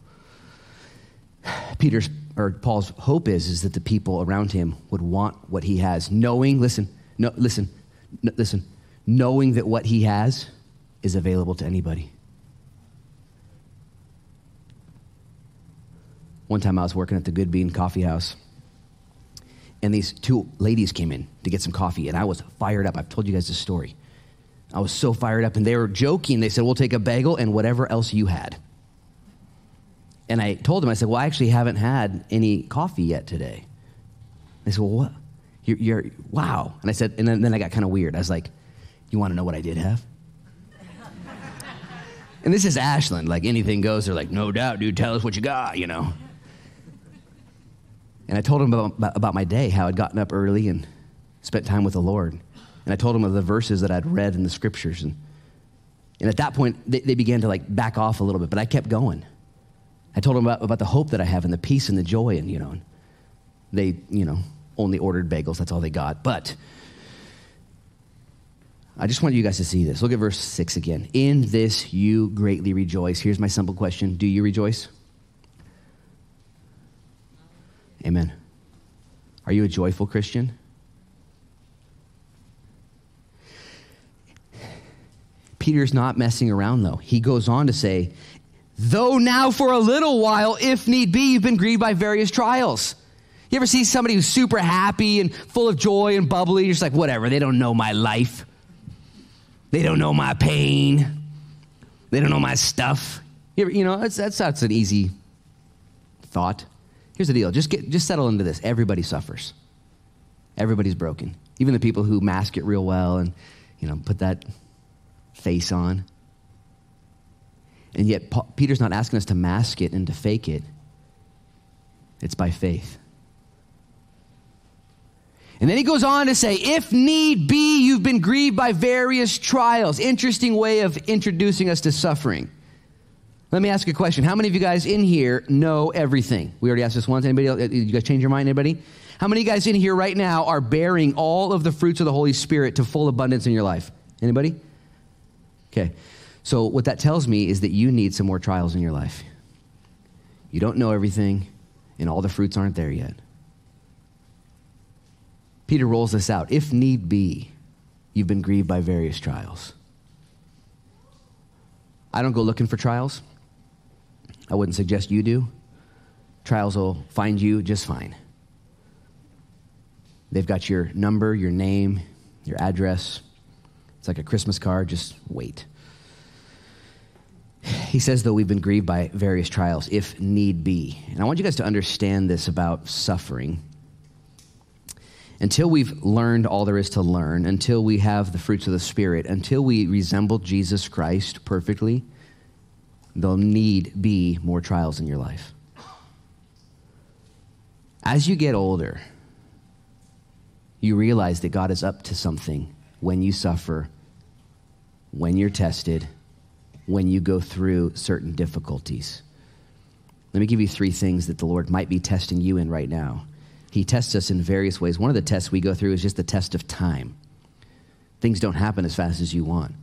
Paul's hope is that the people around him would want what he has, knowing that what he has is available to anybody. One time I was working at the Good Bean Coffee House, and these two ladies came in to get some coffee, and I was fired up. I've told you guys this story. I was so fired up, and they were joking. They said, we'll take a bagel and whatever else you had. And I told them, I said, well, I actually haven't had any coffee yet today. They said, well, what? You're wow. And I said, and then I got kind of weird. I was like, you want to know what I did have? And this is Ashland. Like, anything goes. They're like, no doubt, dude, tell us what you got, you know. And I told them about my day, how I'd gotten up early and spent time with the Lord. And I told them of the verses that I'd read in the scriptures. And at that point, they began to like back off a little bit, but I kept going. I told them about the hope that I have and the peace and the joy. And, you know, they, you know, only ordered bagels. That's all they got. But I just want you guys to see this. Look at verse 6 again. In this you greatly rejoice. Here's my simple question. Do you rejoice? Amen. Are you a joyful Christian? Peter's not messing around, though. He goes on to say, though now for a little while, if need be, you've been grieved by various trials. You ever see somebody who's super happy and full of joy and bubbly? You're just like, whatever. They don't know my life. They don't know my pain. They don't know my stuff. You know, that's an easy thought. Here's the deal. Just settle into this. Everybody suffers. Everybody's broken. Even the people who mask it real well and, you know, put that face on. And yet Peter's not asking us to mask it and to fake it. It's by faith. And then he goes on to say, if need be, you've been grieved by various trials. Interesting way of introducing us to suffering. Let me ask you a question. How many of you guys in here know everything? We already asked this once. Anybody else? You guys change your mind? Anybody? How many of you guys in here right now are bearing all of the fruits of the Holy Spirit to full abundance in your life? Anybody? Okay, so what that tells me is that you need some more trials in your life. You don't know everything, and all the fruits aren't there yet. Peter rolls this out. If need be, you've been grieved by various trials. I don't go looking for trials. I wouldn't suggest you do. Trials will find you just fine. They've got your number, your name, your address. It's like a Christmas card, just wait. He says, though, we've been grieved by various trials, if need be. And I want you guys to understand this about suffering. Until we've learned all there is to learn, until we have the fruits of the Spirit, until we resemble Jesus Christ perfectly, there'll need be more trials in your life. As you get older, you realize that God is up to something when you suffer, when you're tested, when you go through certain difficulties. Let me give you three things that the Lord might be testing you in right now. He tests us in various ways. One of the tests we go through is just the test of time. Things don't happen as fast as you want.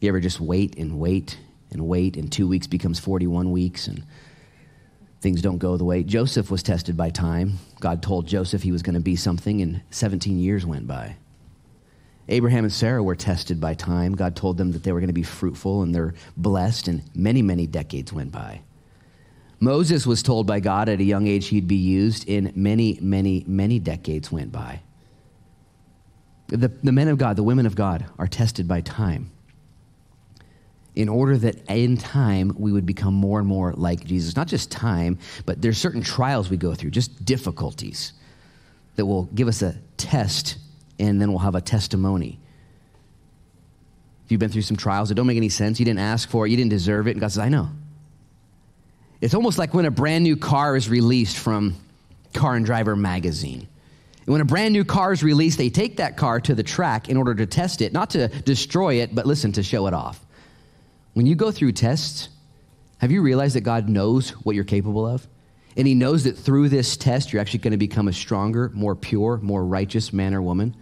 You ever just wait and wait and wait, and 2 weeks becomes 41 weeks, and things don't go the way. Joseph was tested by time. God told Joseph he was going to be something, and 17 years went by. Abraham and Sarah were tested by time. God told them that they were going to be fruitful and they're blessed, and many, many decades went by. Moses was told by God at a young age he'd be used, and many, many, many decades went by. The men of God, the women of God are tested by time in order that in time we would become more and more like Jesus. Not just time, but there's certain trials we go through, just difficulties that will give us a test, and then we'll have a testimony. If you've been through some trials that don't make any sense, you didn't ask for it, you didn't deserve it, and God says, I know. It's almost like when a brand new car is released from Car and Driver magazine. And when a brand new car is released, they take that car to the track in order to test it, not to destroy it, but listen, to show it off. When you go through tests, have you realized that God knows what you're capable of? And he knows that through this test, you're actually going to become a stronger, more pure, more righteous man or woman.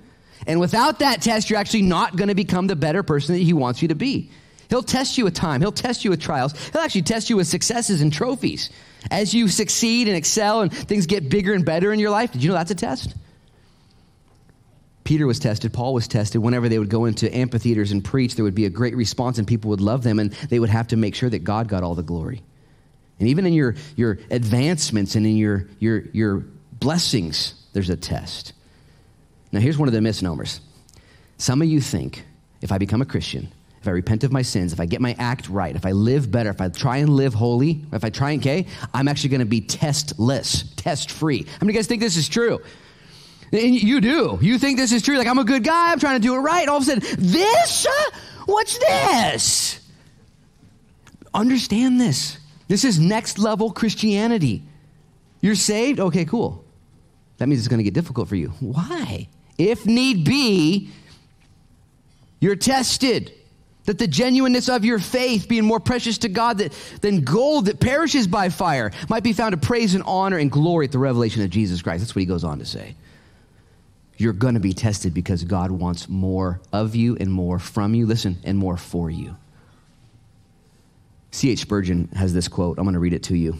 And without that test, you're actually not going to become the better person that he wants you to be. He'll test you with time. He'll test you with trials. He'll actually test you with successes and trophies. As you succeed and excel and things get bigger and better in your life, did you know that's a test? Peter was tested, Paul was tested. Whenever they would go into amphitheaters and preach, there would be a great response and people would love them, and they would have to make sure that God got all the glory. And even in your advancements and in your blessings, there's a test. Now, here's one of the misnomers. Some of you think, if I become a Christian, if I repent of my sins, if I get my act right, if I live better, if I try and live holy, if I try and, I'm actually going to be testless, test-free. How many of you guys think this is true? And you do. You think this is true. Like, I'm a good guy. I'm trying to do it right. All of a sudden, this? What's this? Understand this. This is next-level Christianity. You're saved? Okay, cool. That means it's going to get difficult for you. Why? If need be, you're tested. That the genuineness of your faith, being more precious to God than gold that perishes by fire, might be found to praise and honor and glory at the revelation of Jesus Christ. That's what he goes on to say. You're going to be tested because God wants more of you and more from you. Listen, and more for you. C.H. Spurgeon has this quote. I'm going to read it to you.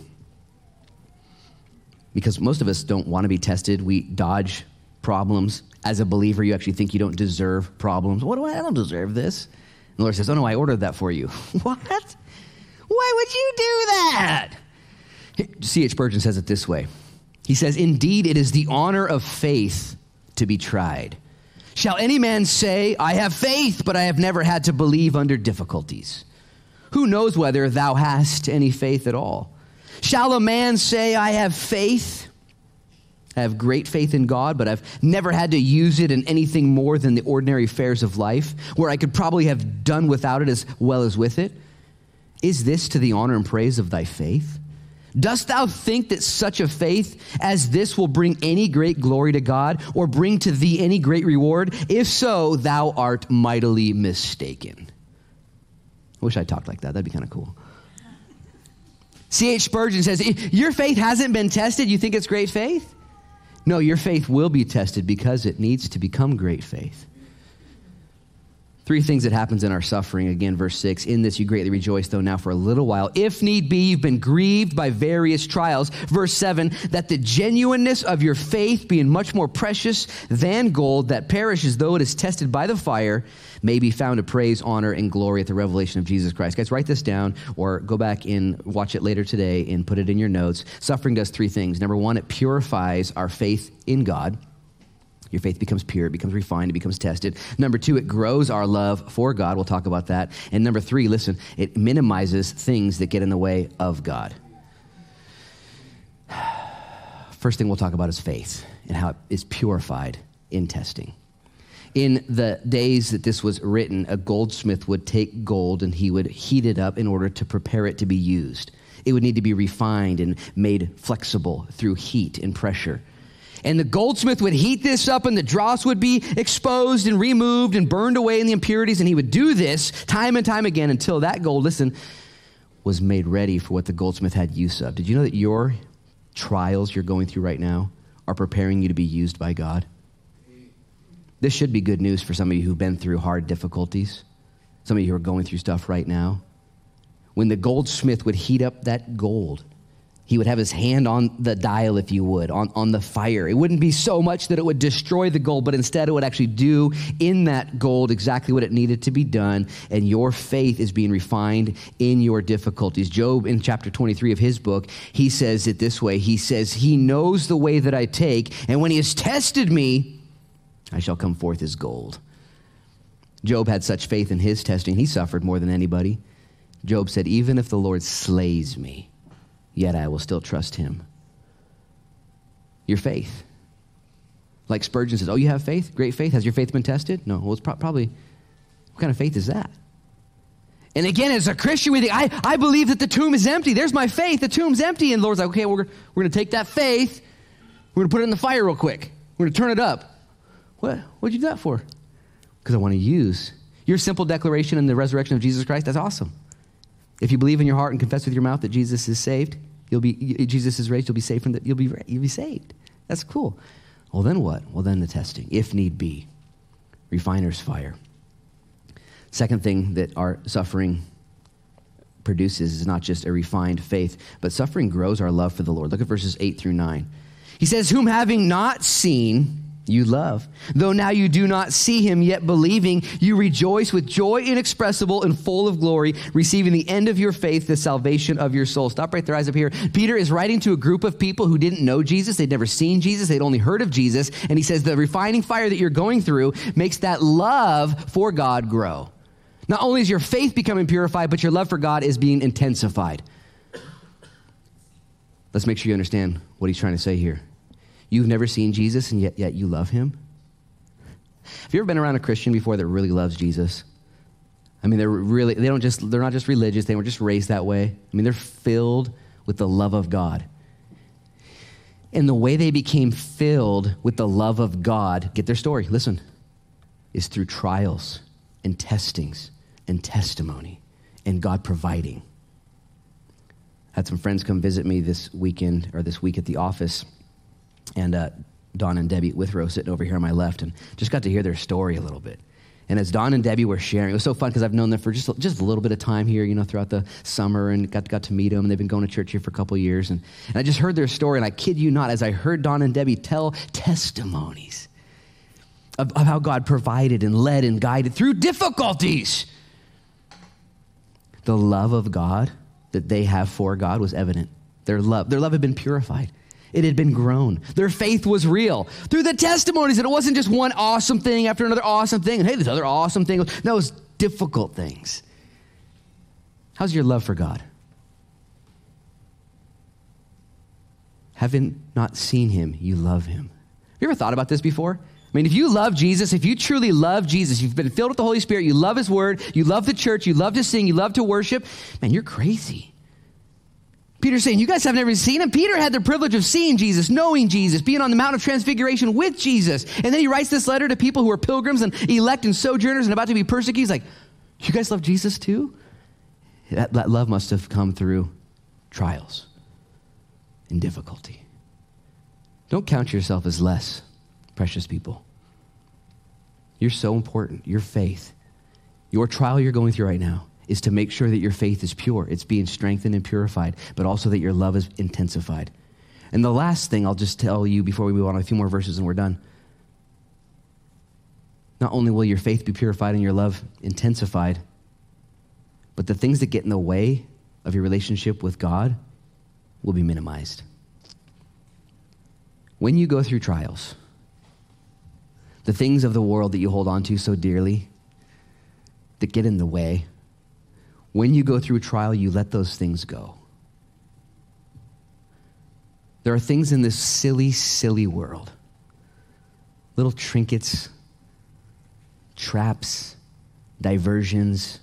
Because most of us don't want to be tested. We dodge problems. As a believer, you actually think you don't deserve problems. What do I don't deserve this. The Lord says, oh, no, I ordered that for you. What? Why would you do that? C.H. Spurgeon says it this way. He says, indeed, it is the honor of faith to be tried. Shall any man say, I have faith, but I have never had to believe under difficulties? Who knows whether thou hast any faith at all? Shall a man say, I have faith? I have great faith in God, but I've never had to use it in anything more than the ordinary affairs of life, where I could probably have done without it as well as with it. Is this to the honor and praise of thy faith? Dost thou think that such a faith as this will bring any great glory to God, or bring to thee any great reward? If so, thou art mightily mistaken. I wish I talked like that. That'd be kind of cool. C.H. Spurgeon says, your faith hasn't been tested. You think it's great faith? No, your faith will be tested because it needs to become great faith. Three things that happens in our suffering. Again, verse 6, in this you greatly rejoice, though now for a little while. If need be, you've been grieved by various trials. Verse 7, that the genuineness of your faith, being much more precious than gold that perishes, though it is tested by the fire, may be found to praise, honor, and glory at the revelation of Jesus Christ. Guys, write this down or go back and watch it later today and put it in your notes. Suffering does three things. Number one, it purifies our faith in God. Your faith becomes pure, it becomes refined, it becomes tested. Number two, it grows our love for God. We'll talk about that. And number three, listen, it minimizes things that get in the way of God. First thing we'll talk about is faith and how it is purified in testing. In the days that this was written, a goldsmith would take gold and he would heat it up in order to prepare it to be used. It would need to be refined and made flexible through heat and pressure. And the goldsmith would heat this up and the dross would be exposed and removed and burned away in the impurities. And he would do this time and time again until that gold, listen, was made ready for what the goldsmith had use of. Did you know that your trials you're going through right now are preparing you to be used by God? This should be good news for some of you who've been through hard difficulties. Some of you who are going through stuff right now. When the goldsmith would heat up that gold, he would have his hand on the dial, if you would, on the fire. It wouldn't be so much that it would destroy the gold, but instead it would actually do in that gold exactly what it needed to be done, and your faith is being refined in your difficulties. Job, in chapter 23 of his book, he says it this way. He says, he knows the way that I take, and when he has tested me, I shall come forth as gold. Job had such faith in his testing. He suffered more than anybody. Job said, even if the Lord slays me, yet I will still trust him. Your faith. Like Spurgeon says, oh, you have faith? Great faith? Has your faith been tested? No. Well, it's probably, what kind of faith is that? And again, as a Christian, we think, I believe that the tomb is empty. There's my faith. The tomb's empty. And the Lord's like, okay, we're going to take that faith. We're going to put it in the fire real quick. We're going to turn it up. What'd you do that for? Because I want to use your simple declaration in the resurrection of Jesus Christ. That's awesome. If you believe in your heart and confess with your mouth that Jesus is saved, Jesus is raised, you'll be saved from that. You'll be saved. That's cool. Well, then what? Well, then the testing, if need be, refiner's fire. Second thing that our suffering produces is not just a refined faith, but suffering grows our love for the Lord. Look at verses 8 through 9. He says, whom having not seen, you love. Though now you do not see him, yet believing, you rejoice with joy inexpressible and full of glory, receiving the end of your faith, the salvation of your soul. Stop right there, eyes up here. Peter is writing to a group of people who didn't know Jesus. They'd never seen Jesus. They'd only heard of Jesus. And he says the refining fire that you're going through makes that love for God grow. Not only is your faith becoming purified, but your love for God is being intensified. Let's make sure you understand what he's trying to say here. You've never seen Jesus, and yet you love him? Have you ever been around a Christian before that really loves Jesus? I mean, they're not just religious, they weren't just raised that way. I mean, they're filled with the love of God. And the way they became filled with the love of God, get their story, listen, is through trials and testings and testimony and God providing. I had some friends come visit me this week at the office, and Don and Debbie Withrow sitting over here on my left, and just got to hear their story a little bit. And as Don and Debbie were sharing, it was so fun because I've known them for just a little bit of time here, you know, throughout the summer, and got to meet them. And they've been going to church here for a couple years. And I just heard their story, and I kid you not, as I heard Don and Debbie tell testimonies of how God provided and led and guided through difficulties, the love of God that they have for God was evident. Their love had been purified. It had been grown. Their faith was real through the testimonies, that it wasn't just one awesome thing after another awesome thing, and hey, this other awesome thing. No, it was difficult things. How's your love for God? Having not seen him, you love him. Have you ever thought about this before? I mean, if you love Jesus, if you truly love Jesus, you've been filled with the Holy Spirit, you love his word, you love the church, you love to sing, you love to worship, man, you're crazy. Peter's saying, you guys have never seen him. Peter had the privilege of seeing Jesus, knowing Jesus, being on the Mount of Transfiguration with Jesus. And then he writes this letter to people who are pilgrims and elect and sojourners and about to be persecuted. He's like, you guys love Jesus too? That love must have come through trials and difficulty. Don't count yourself as less, precious people. You're so important. Your faith, your trial you're going through right now, is to make sure that your faith is pure. It's being strengthened and purified, but also that your love is intensified. And the last thing I'll just tell you before we move on, a few more verses and we're done. Not only will your faith be purified and your love intensified, but the things that get in the way of your relationship with God will be minimized. When you go through trials, the things of the world that you hold on to so dearly that get in the way, when you go through trial, you let those things go. There are things in this silly, silly world, little trinkets, traps, diversions.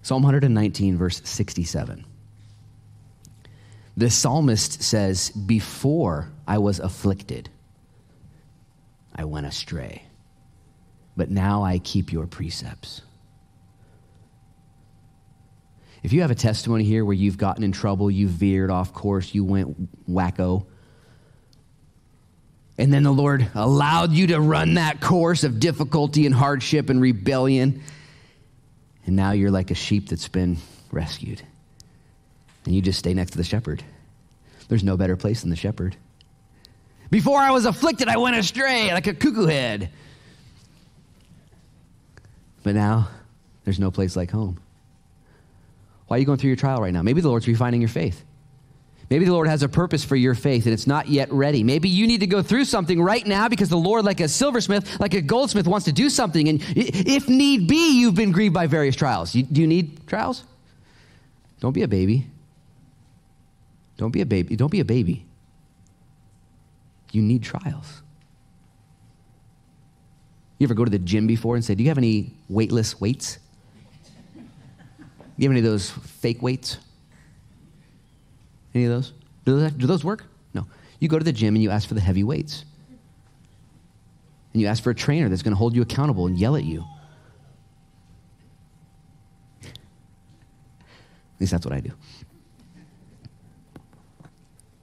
Psalm 119, verse 67. The psalmist says, before I was afflicted, I went astray, but now I keep your precepts. If you have a testimony here where you've gotten in trouble, you veered off course, you went wacko, and then the Lord allowed you to run that course of difficulty and hardship and rebellion, and now you're like a sheep that's been rescued, and you just stay next to the shepherd. There's no better place than the shepherd. Before I was afflicted, I went astray like a cuckoo head. But now there's no place like home. Why are you going through your trial right now? Maybe the Lord's refining your faith. Maybe the Lord has a purpose for your faith and it's not yet ready. Maybe you need to go through something right now because the Lord, like a silversmith, like a goldsmith, wants to do something. And if need be, you've been grieved by various trials. Do you need trials? Don't be a baby. Don't be a baby. Don't be a baby. You need trials. You ever go to the gym before and say, do you have any weightless weights? You have any of those fake weights? Any of those? Do those work? No. You go to the gym and you ask for the heavy weights. And you ask for a trainer that's going to hold you accountable and yell at you. At least that's what I do.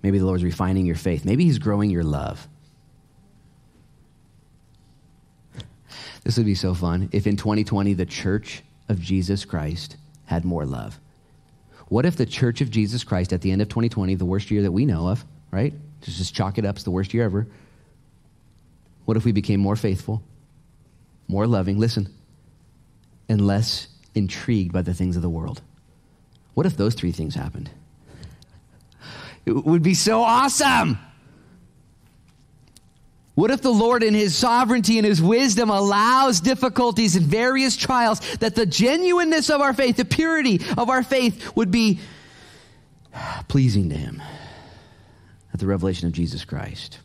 Maybe the Lord's refining your faith. Maybe he's growing your love. This would be so fun if in 2020 the Church of Jesus Christ had more love. What if the Church of Jesus Christ at the end of 2020, the worst year that we know of, right? Just chalk it up. It's the worst year ever. What if we became more faithful, more loving, listen, and less intrigued by the things of the world? What if those three things happened? It would be so awesome. What if the Lord in his sovereignty and his wisdom allows difficulties and various trials that the genuineness of our faith, the purity of our faith would be pleasing to him at the revelation of Jesus Christ?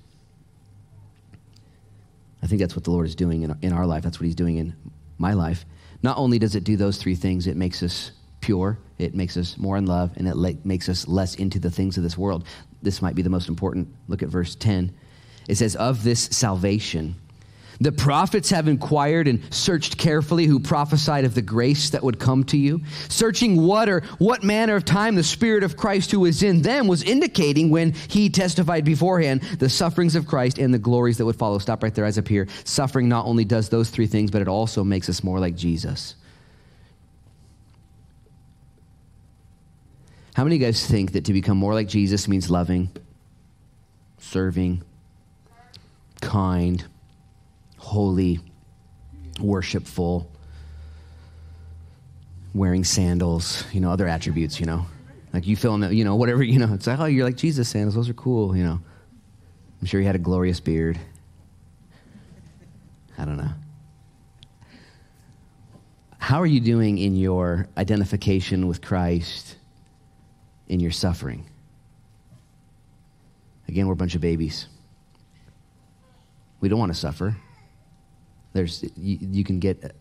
I think that's what the Lord is doing in our life. That's what he's doing in my life. Not only does it do those three things, it makes us pure, it makes us more in love, and it makes us less into the things of this world. This might be the most important. Look at verse 10. It says, of this salvation, the prophets have inquired and searched carefully who prophesied of the grace that would come to you, searching what manner of time the Spirit of Christ who was in them was indicating when he testified beforehand the sufferings of Christ and the glories that would follow. Stop right there, eyes up here. Suffering not only does those three things, but it also makes us more like Jesus. How many of you guys think that to become more like Jesus means loving, serving, kind, holy, worshipful, wearing sandals, other attributes, like you feel, whatever, it's like, oh, you're like Jesus sandals. Those are cool. I'm sure he had a glorious beard. I don't know. How are you doing in your identification with Christ in your suffering? Again, we're a bunch of babies. We don't want to suffer. You can get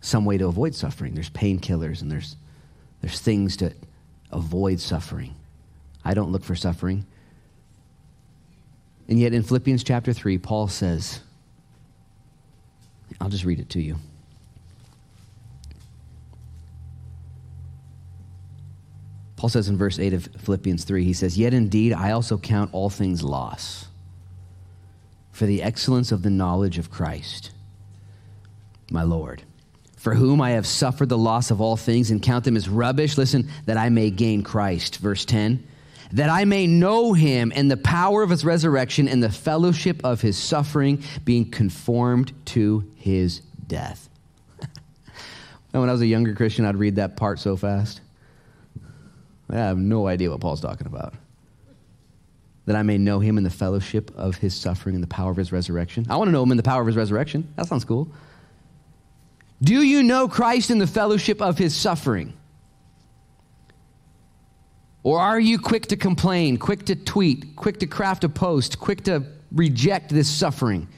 some way to avoid suffering. There's painkillers and there's things to avoid suffering. I don't look for suffering. And yet in Philippians chapter 3, Paul says, I'll just read it to you. Paul says in verse 8 of Philippians 3, he says, yet indeed I also count all things loss for the excellence of the knowledge of Christ, my Lord, for whom I have suffered the loss of all things and count them as rubbish, listen, that I may gain Christ. Verse 10, that I may know him and the power of his resurrection and the fellowship of his suffering, being conformed to his death. When I was a younger Christian, I'd read that part so fast. I have no idea what Paul's talking about. That I may know him in the fellowship of his suffering and the power of his resurrection. I want to know him in the power of his resurrection. That sounds cool. Do you know Christ in the fellowship of his suffering? Or are you quick to complain, quick to tweet, quick to craft a post, quick to reject this suffering,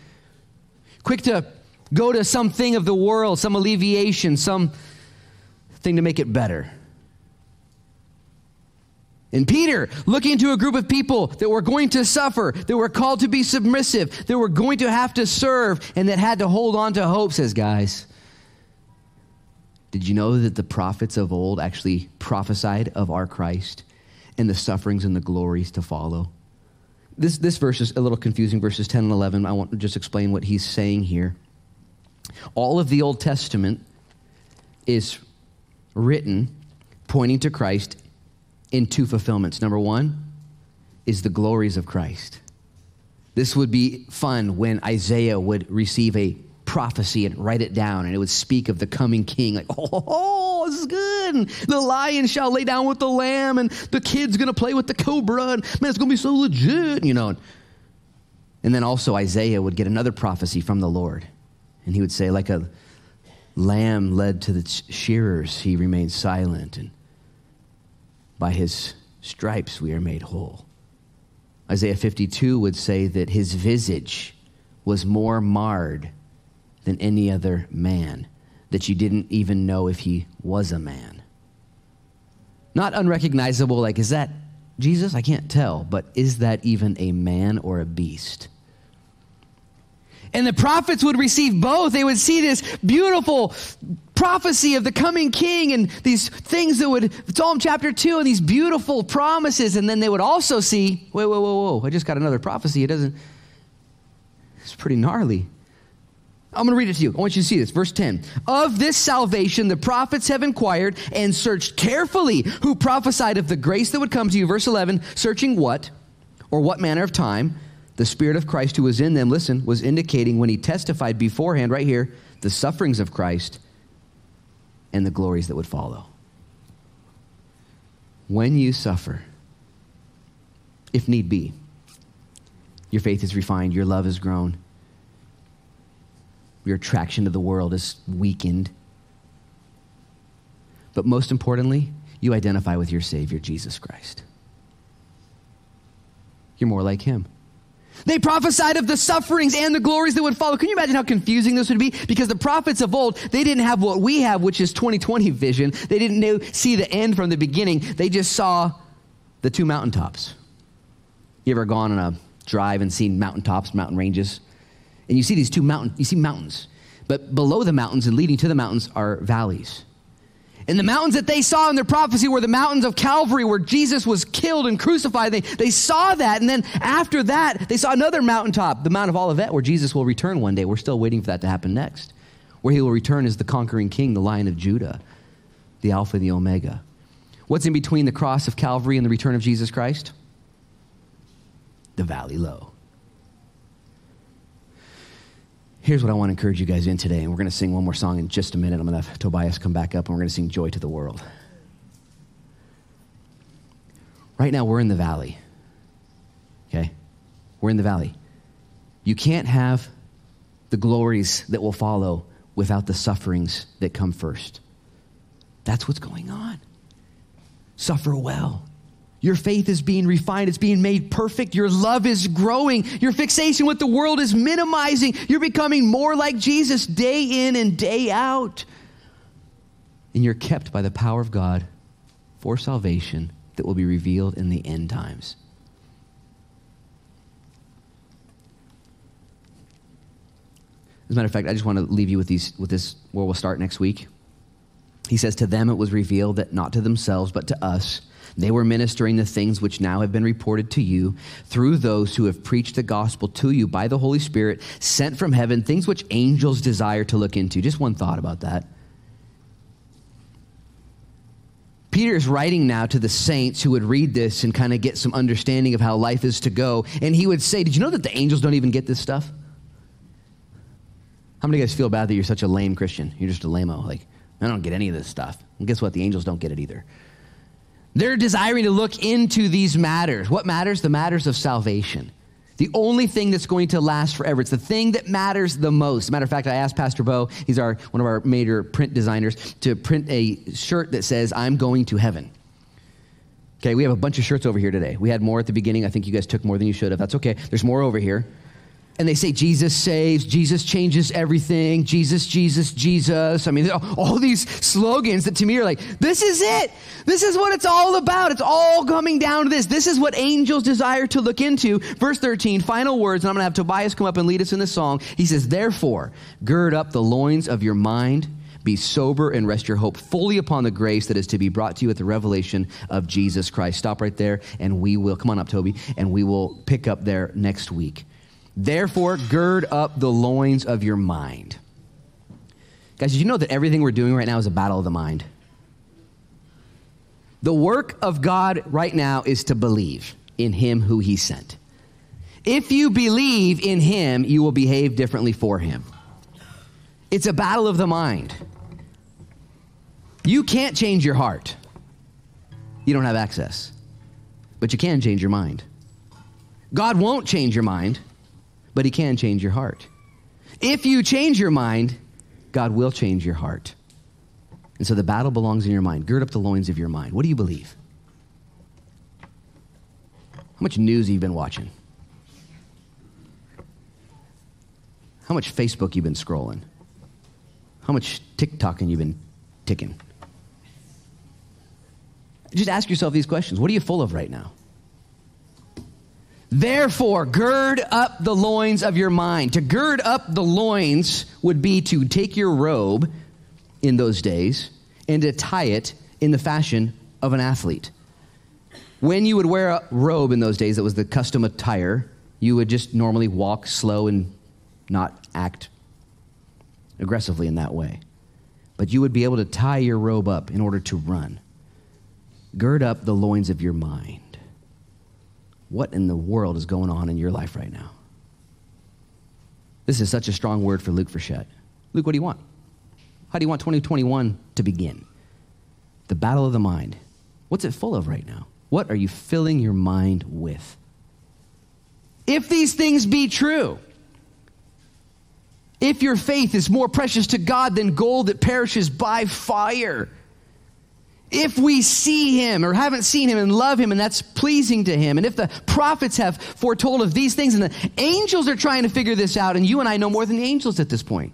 quick to go to something of the world, some alleviation, some thing to make it better? And Peter, looking to a group of people that were going to suffer, that were called to be submissive, that were going to have to serve, and that had to hold on to hope, says, guys, did you know that the prophets of old actually prophesied of our Christ and the sufferings and the glories to follow? This verse is a little confusing, verses 10 and 11. I want to just explain what he's saying here. All of the Old Testament is written pointing to Christ in two fulfillments. Number one is the glories of Christ. This would be fun when Isaiah would receive a prophecy and write it down, and it would speak of the coming king, like, oh, this is good, and the lion shall lay down with the lamb, and the kid's going to play with the cobra, and man, it's going to be so legit, And then also Isaiah would get another prophecy from the Lord, and he would say, like a lamb led to the shearers, he remained silent, and by his stripes we are made whole. Isaiah 52 would say that his visage was more marred than any other man, that you didn't even know if he was a man. Not unrecognizable, like, is that Jesus? I can't tell, but is that even a man or a beast? And the prophets would receive both. They would see this beautiful prophecy of the coming king and these things that would, Psalm chapter 2, and these beautiful promises. And then they would also see, whoa, I just got another prophecy. It's pretty gnarly. I'm going to read it to you. I want you to see this. Verse 10. Of this salvation, the prophets have inquired and searched carefully who prophesied of the grace that would come to you. Verse 11, searching what? or what manner of time the Spirit of Christ who was in them, listen, was indicating when he testified beforehand, right here, the sufferings of Christ and the glories that would follow. When you suffer, if need be, your faith is refined, your love is grown, your attraction to the world is weakened. But most importantly, you identify with your Savior, Jesus Christ. You're more like him. They prophesied of the sufferings and the glories that would follow. Can you imagine how confusing this would be? Because the prophets of old, they didn't have what we have, which is 20/20 vision. They didn't see the end from the beginning. They just saw the two mountaintops. You ever gone on a drive and seen mountaintops, mountain ranges? And you see these two mountains, you see mountains. But below the mountains and leading to the mountains are valleys. And the mountains that they saw in their prophecy were the mountains of Calvary where Jesus was killed and crucified. They saw that. And then after that, they saw another mountaintop, the Mount of Olivet, where Jesus will return one day. We're still waiting for that to happen next. Where he will return as the conquering king, the Lion of Judah, the Alpha and the Omega. What's in between the cross of Calvary and the return of Jesus Christ? The valley low. Here's what I want to encourage you guys in today, and we're going to sing one more song in just a minute. I'm going to have Tobias come back up, and we're going to sing Joy to the World. Right now, we're in the valley, okay? We're in the valley. You can't have the glories that will follow without the sufferings that come first. That's what's going on. Suffer well. Your faith is being refined. It's being made perfect. Your love is growing. Your fixation with the world is minimizing. You're becoming more like Jesus day in and day out. And you're kept by the power of God for salvation that will be revealed in the end times. As a matter of fact, I just want to leave you with this where we'll start next week. He says, to them it was revealed that not to themselves, but to us, they were ministering the things which now have been reported to you through those who have preached the gospel to you by the Holy Spirit sent from heaven, things which angels desire to look into. Just one thought about that. Peter is writing now to the saints who would read this and kind of get some understanding of how life is to go. And he would say, did you know that the angels don't even get this stuff? How many of you guys feel bad that you're such a lame Christian? You're just a lame-o. Like, I don't get any of this stuff. And guess what? The angels don't get it either. They're desiring to look into these matters. What matters? The matters of salvation. The only thing that's going to last forever. It's the thing that matters the most. As a matter of fact, I asked Pastor Bo, he's one of our major print designers, to print a shirt that says, I'm going to heaven. Okay, we have a bunch of shirts over here today. We had more at the beginning. I think you guys took more than you should have. That's okay. There's more over here. And they say, Jesus saves, Jesus changes everything, Jesus, Jesus, Jesus. I mean, all these slogans that to me are like, this is it. This is what it's all about. It's all coming down to this. This is what angels desire to look into. Verse 13, final words, and I'm going to have Tobias come up and lead us in this song. He says, therefore, gird up the loins of your mind, be sober, and rest your hope fully upon the grace that is to be brought to you at the revelation of Jesus Christ. Stop right there, and we will, come on up, Toby, and we will pick up there next week. Therefore, gird up the loins of your mind. Guys, did you know that everything we're doing right now is a battle of the mind? The work of God right now is to believe in him who he sent. If you believe in him, you will behave differently for him. It's a battle of the mind. You can't change your heart. You don't have access. But you can change your mind. God won't change your mind. But he can change your heart. If you change your mind, God will change your heart. And so the battle belongs in your mind. Gird up the loins of your mind. What do you believe? How much news have you been watching? How much Facebook you've been scrolling? How much TikToking you've been ticking? Just ask yourself these questions. What are you full of right now? Therefore, gird up the loins of your mind. To gird up the loins would be to take your robe in those days and to tie it in the fashion of an athlete. When you would wear a robe in those days, that was the custom attire, you would just normally walk slow and not act aggressively in that way. But you would be able to tie your robe up in order to run. Gird up the loins of your mind. what in the world is going on in your life right now? This is such a strong word for Luke Frechette. Luke, what do you want? How do you want 2021 to begin? The battle of the mind. What's it full of right now? What are you filling your mind with? If these things be true, if your faith is more precious to God than gold that perishes by fire, if we see him or haven't seen him and love him and that's pleasing to him, and if the prophets have foretold of these things and the angels are trying to figure this out, and you and I know more than the angels at this point.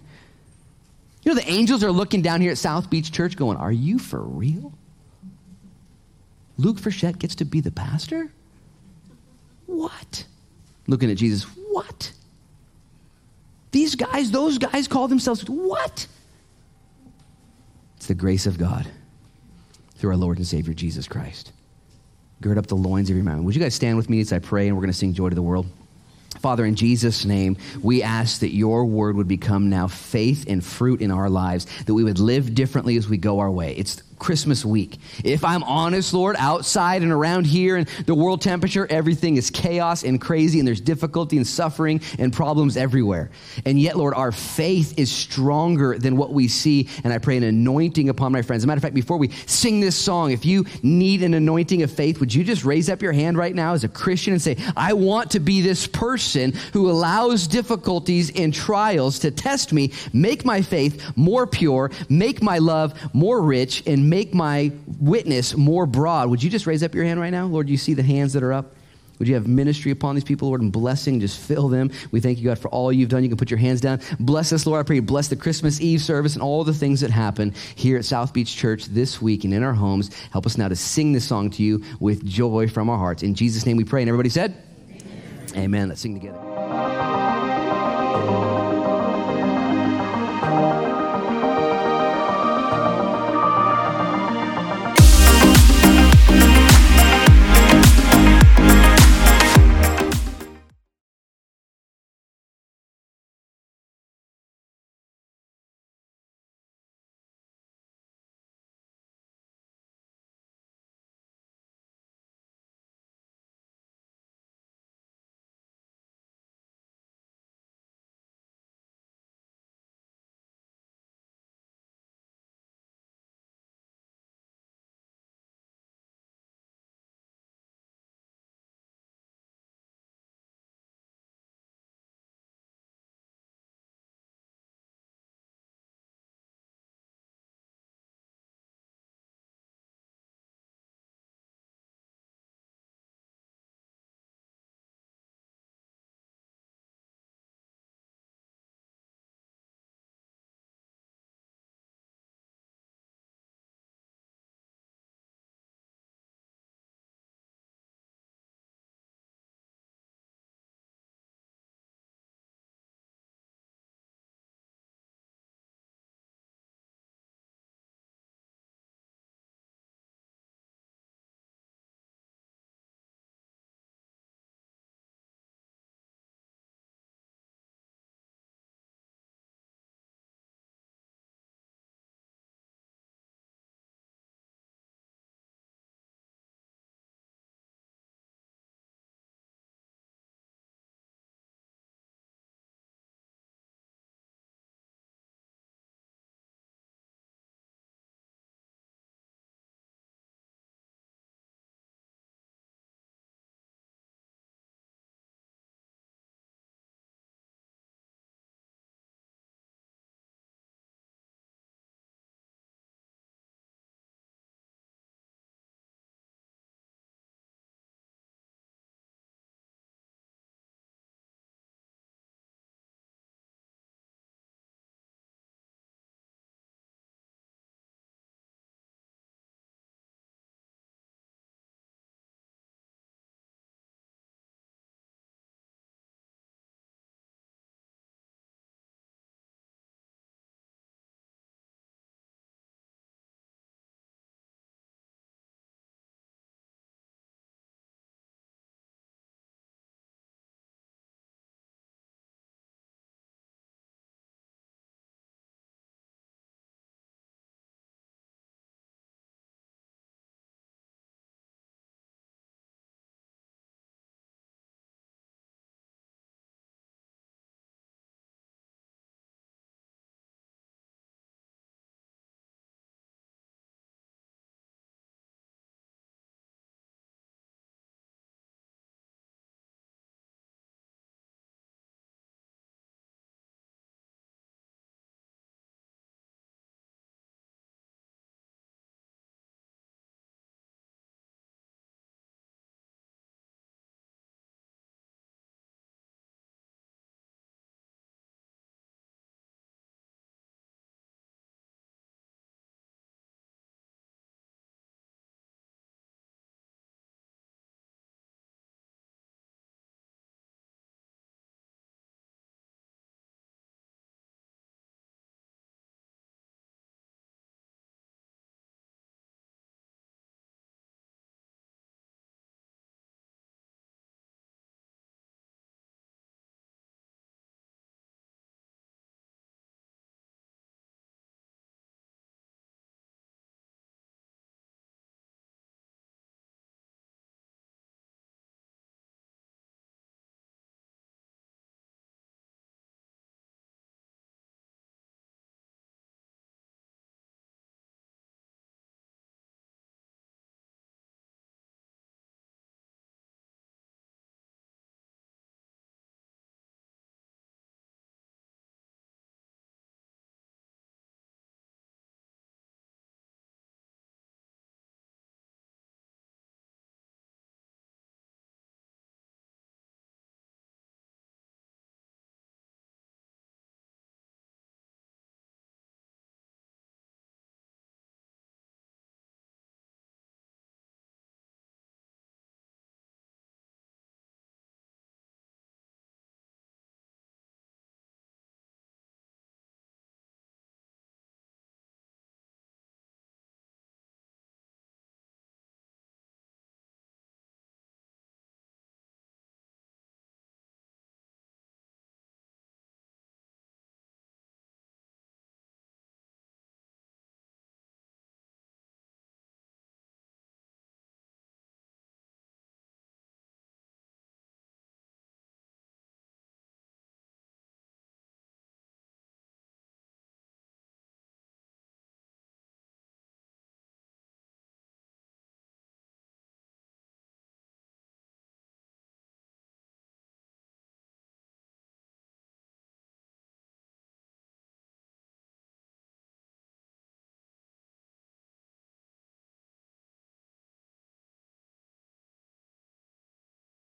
You know, the angels are looking down here at South Beach Church going, are you for real? Luke Frechette gets to be the pastor? What? Looking at Jesus, what? These guys, those guys call themselves, what? It's the grace of God through our Lord and Savior, Jesus Christ. Gird up the loins of your mind. Would you guys stand with me as I pray, and we're going to sing Joy to the World. Father, in Jesus' name, we ask that your word would become now faith and fruit in our lives, that we would live differently as we go our way. It's Christmas week. If I'm honest, Lord, outside and around here and the world temperature, everything is chaos and crazy, and there's difficulty and suffering and problems everywhere. And yet, Lord, our faith is stronger than what we see, and I pray an anointing upon my friends. As a matter of fact, before we sing this song, if you need an anointing of faith, would you just raise up your hand right now as a Christian and say, I want to be this person who allows difficulties and trials to test me, make my faith more pure, make my love more rich, and make my witness more broad. Would you just raise up your hand right now? Lord, you see the hands that are up. Would you have ministry upon these people, Lord, and blessing? Just fill them. We thank you, God, for all you've done. You can put your hands down. Bless us, Lord. I pray you bless the Christmas Eve service and all the things that happen here at South Beach Church this week and in our homes. Help us now to sing this song to you with joy from our hearts. In Jesus' name we pray. And everybody said, amen. Amen. Let's sing together.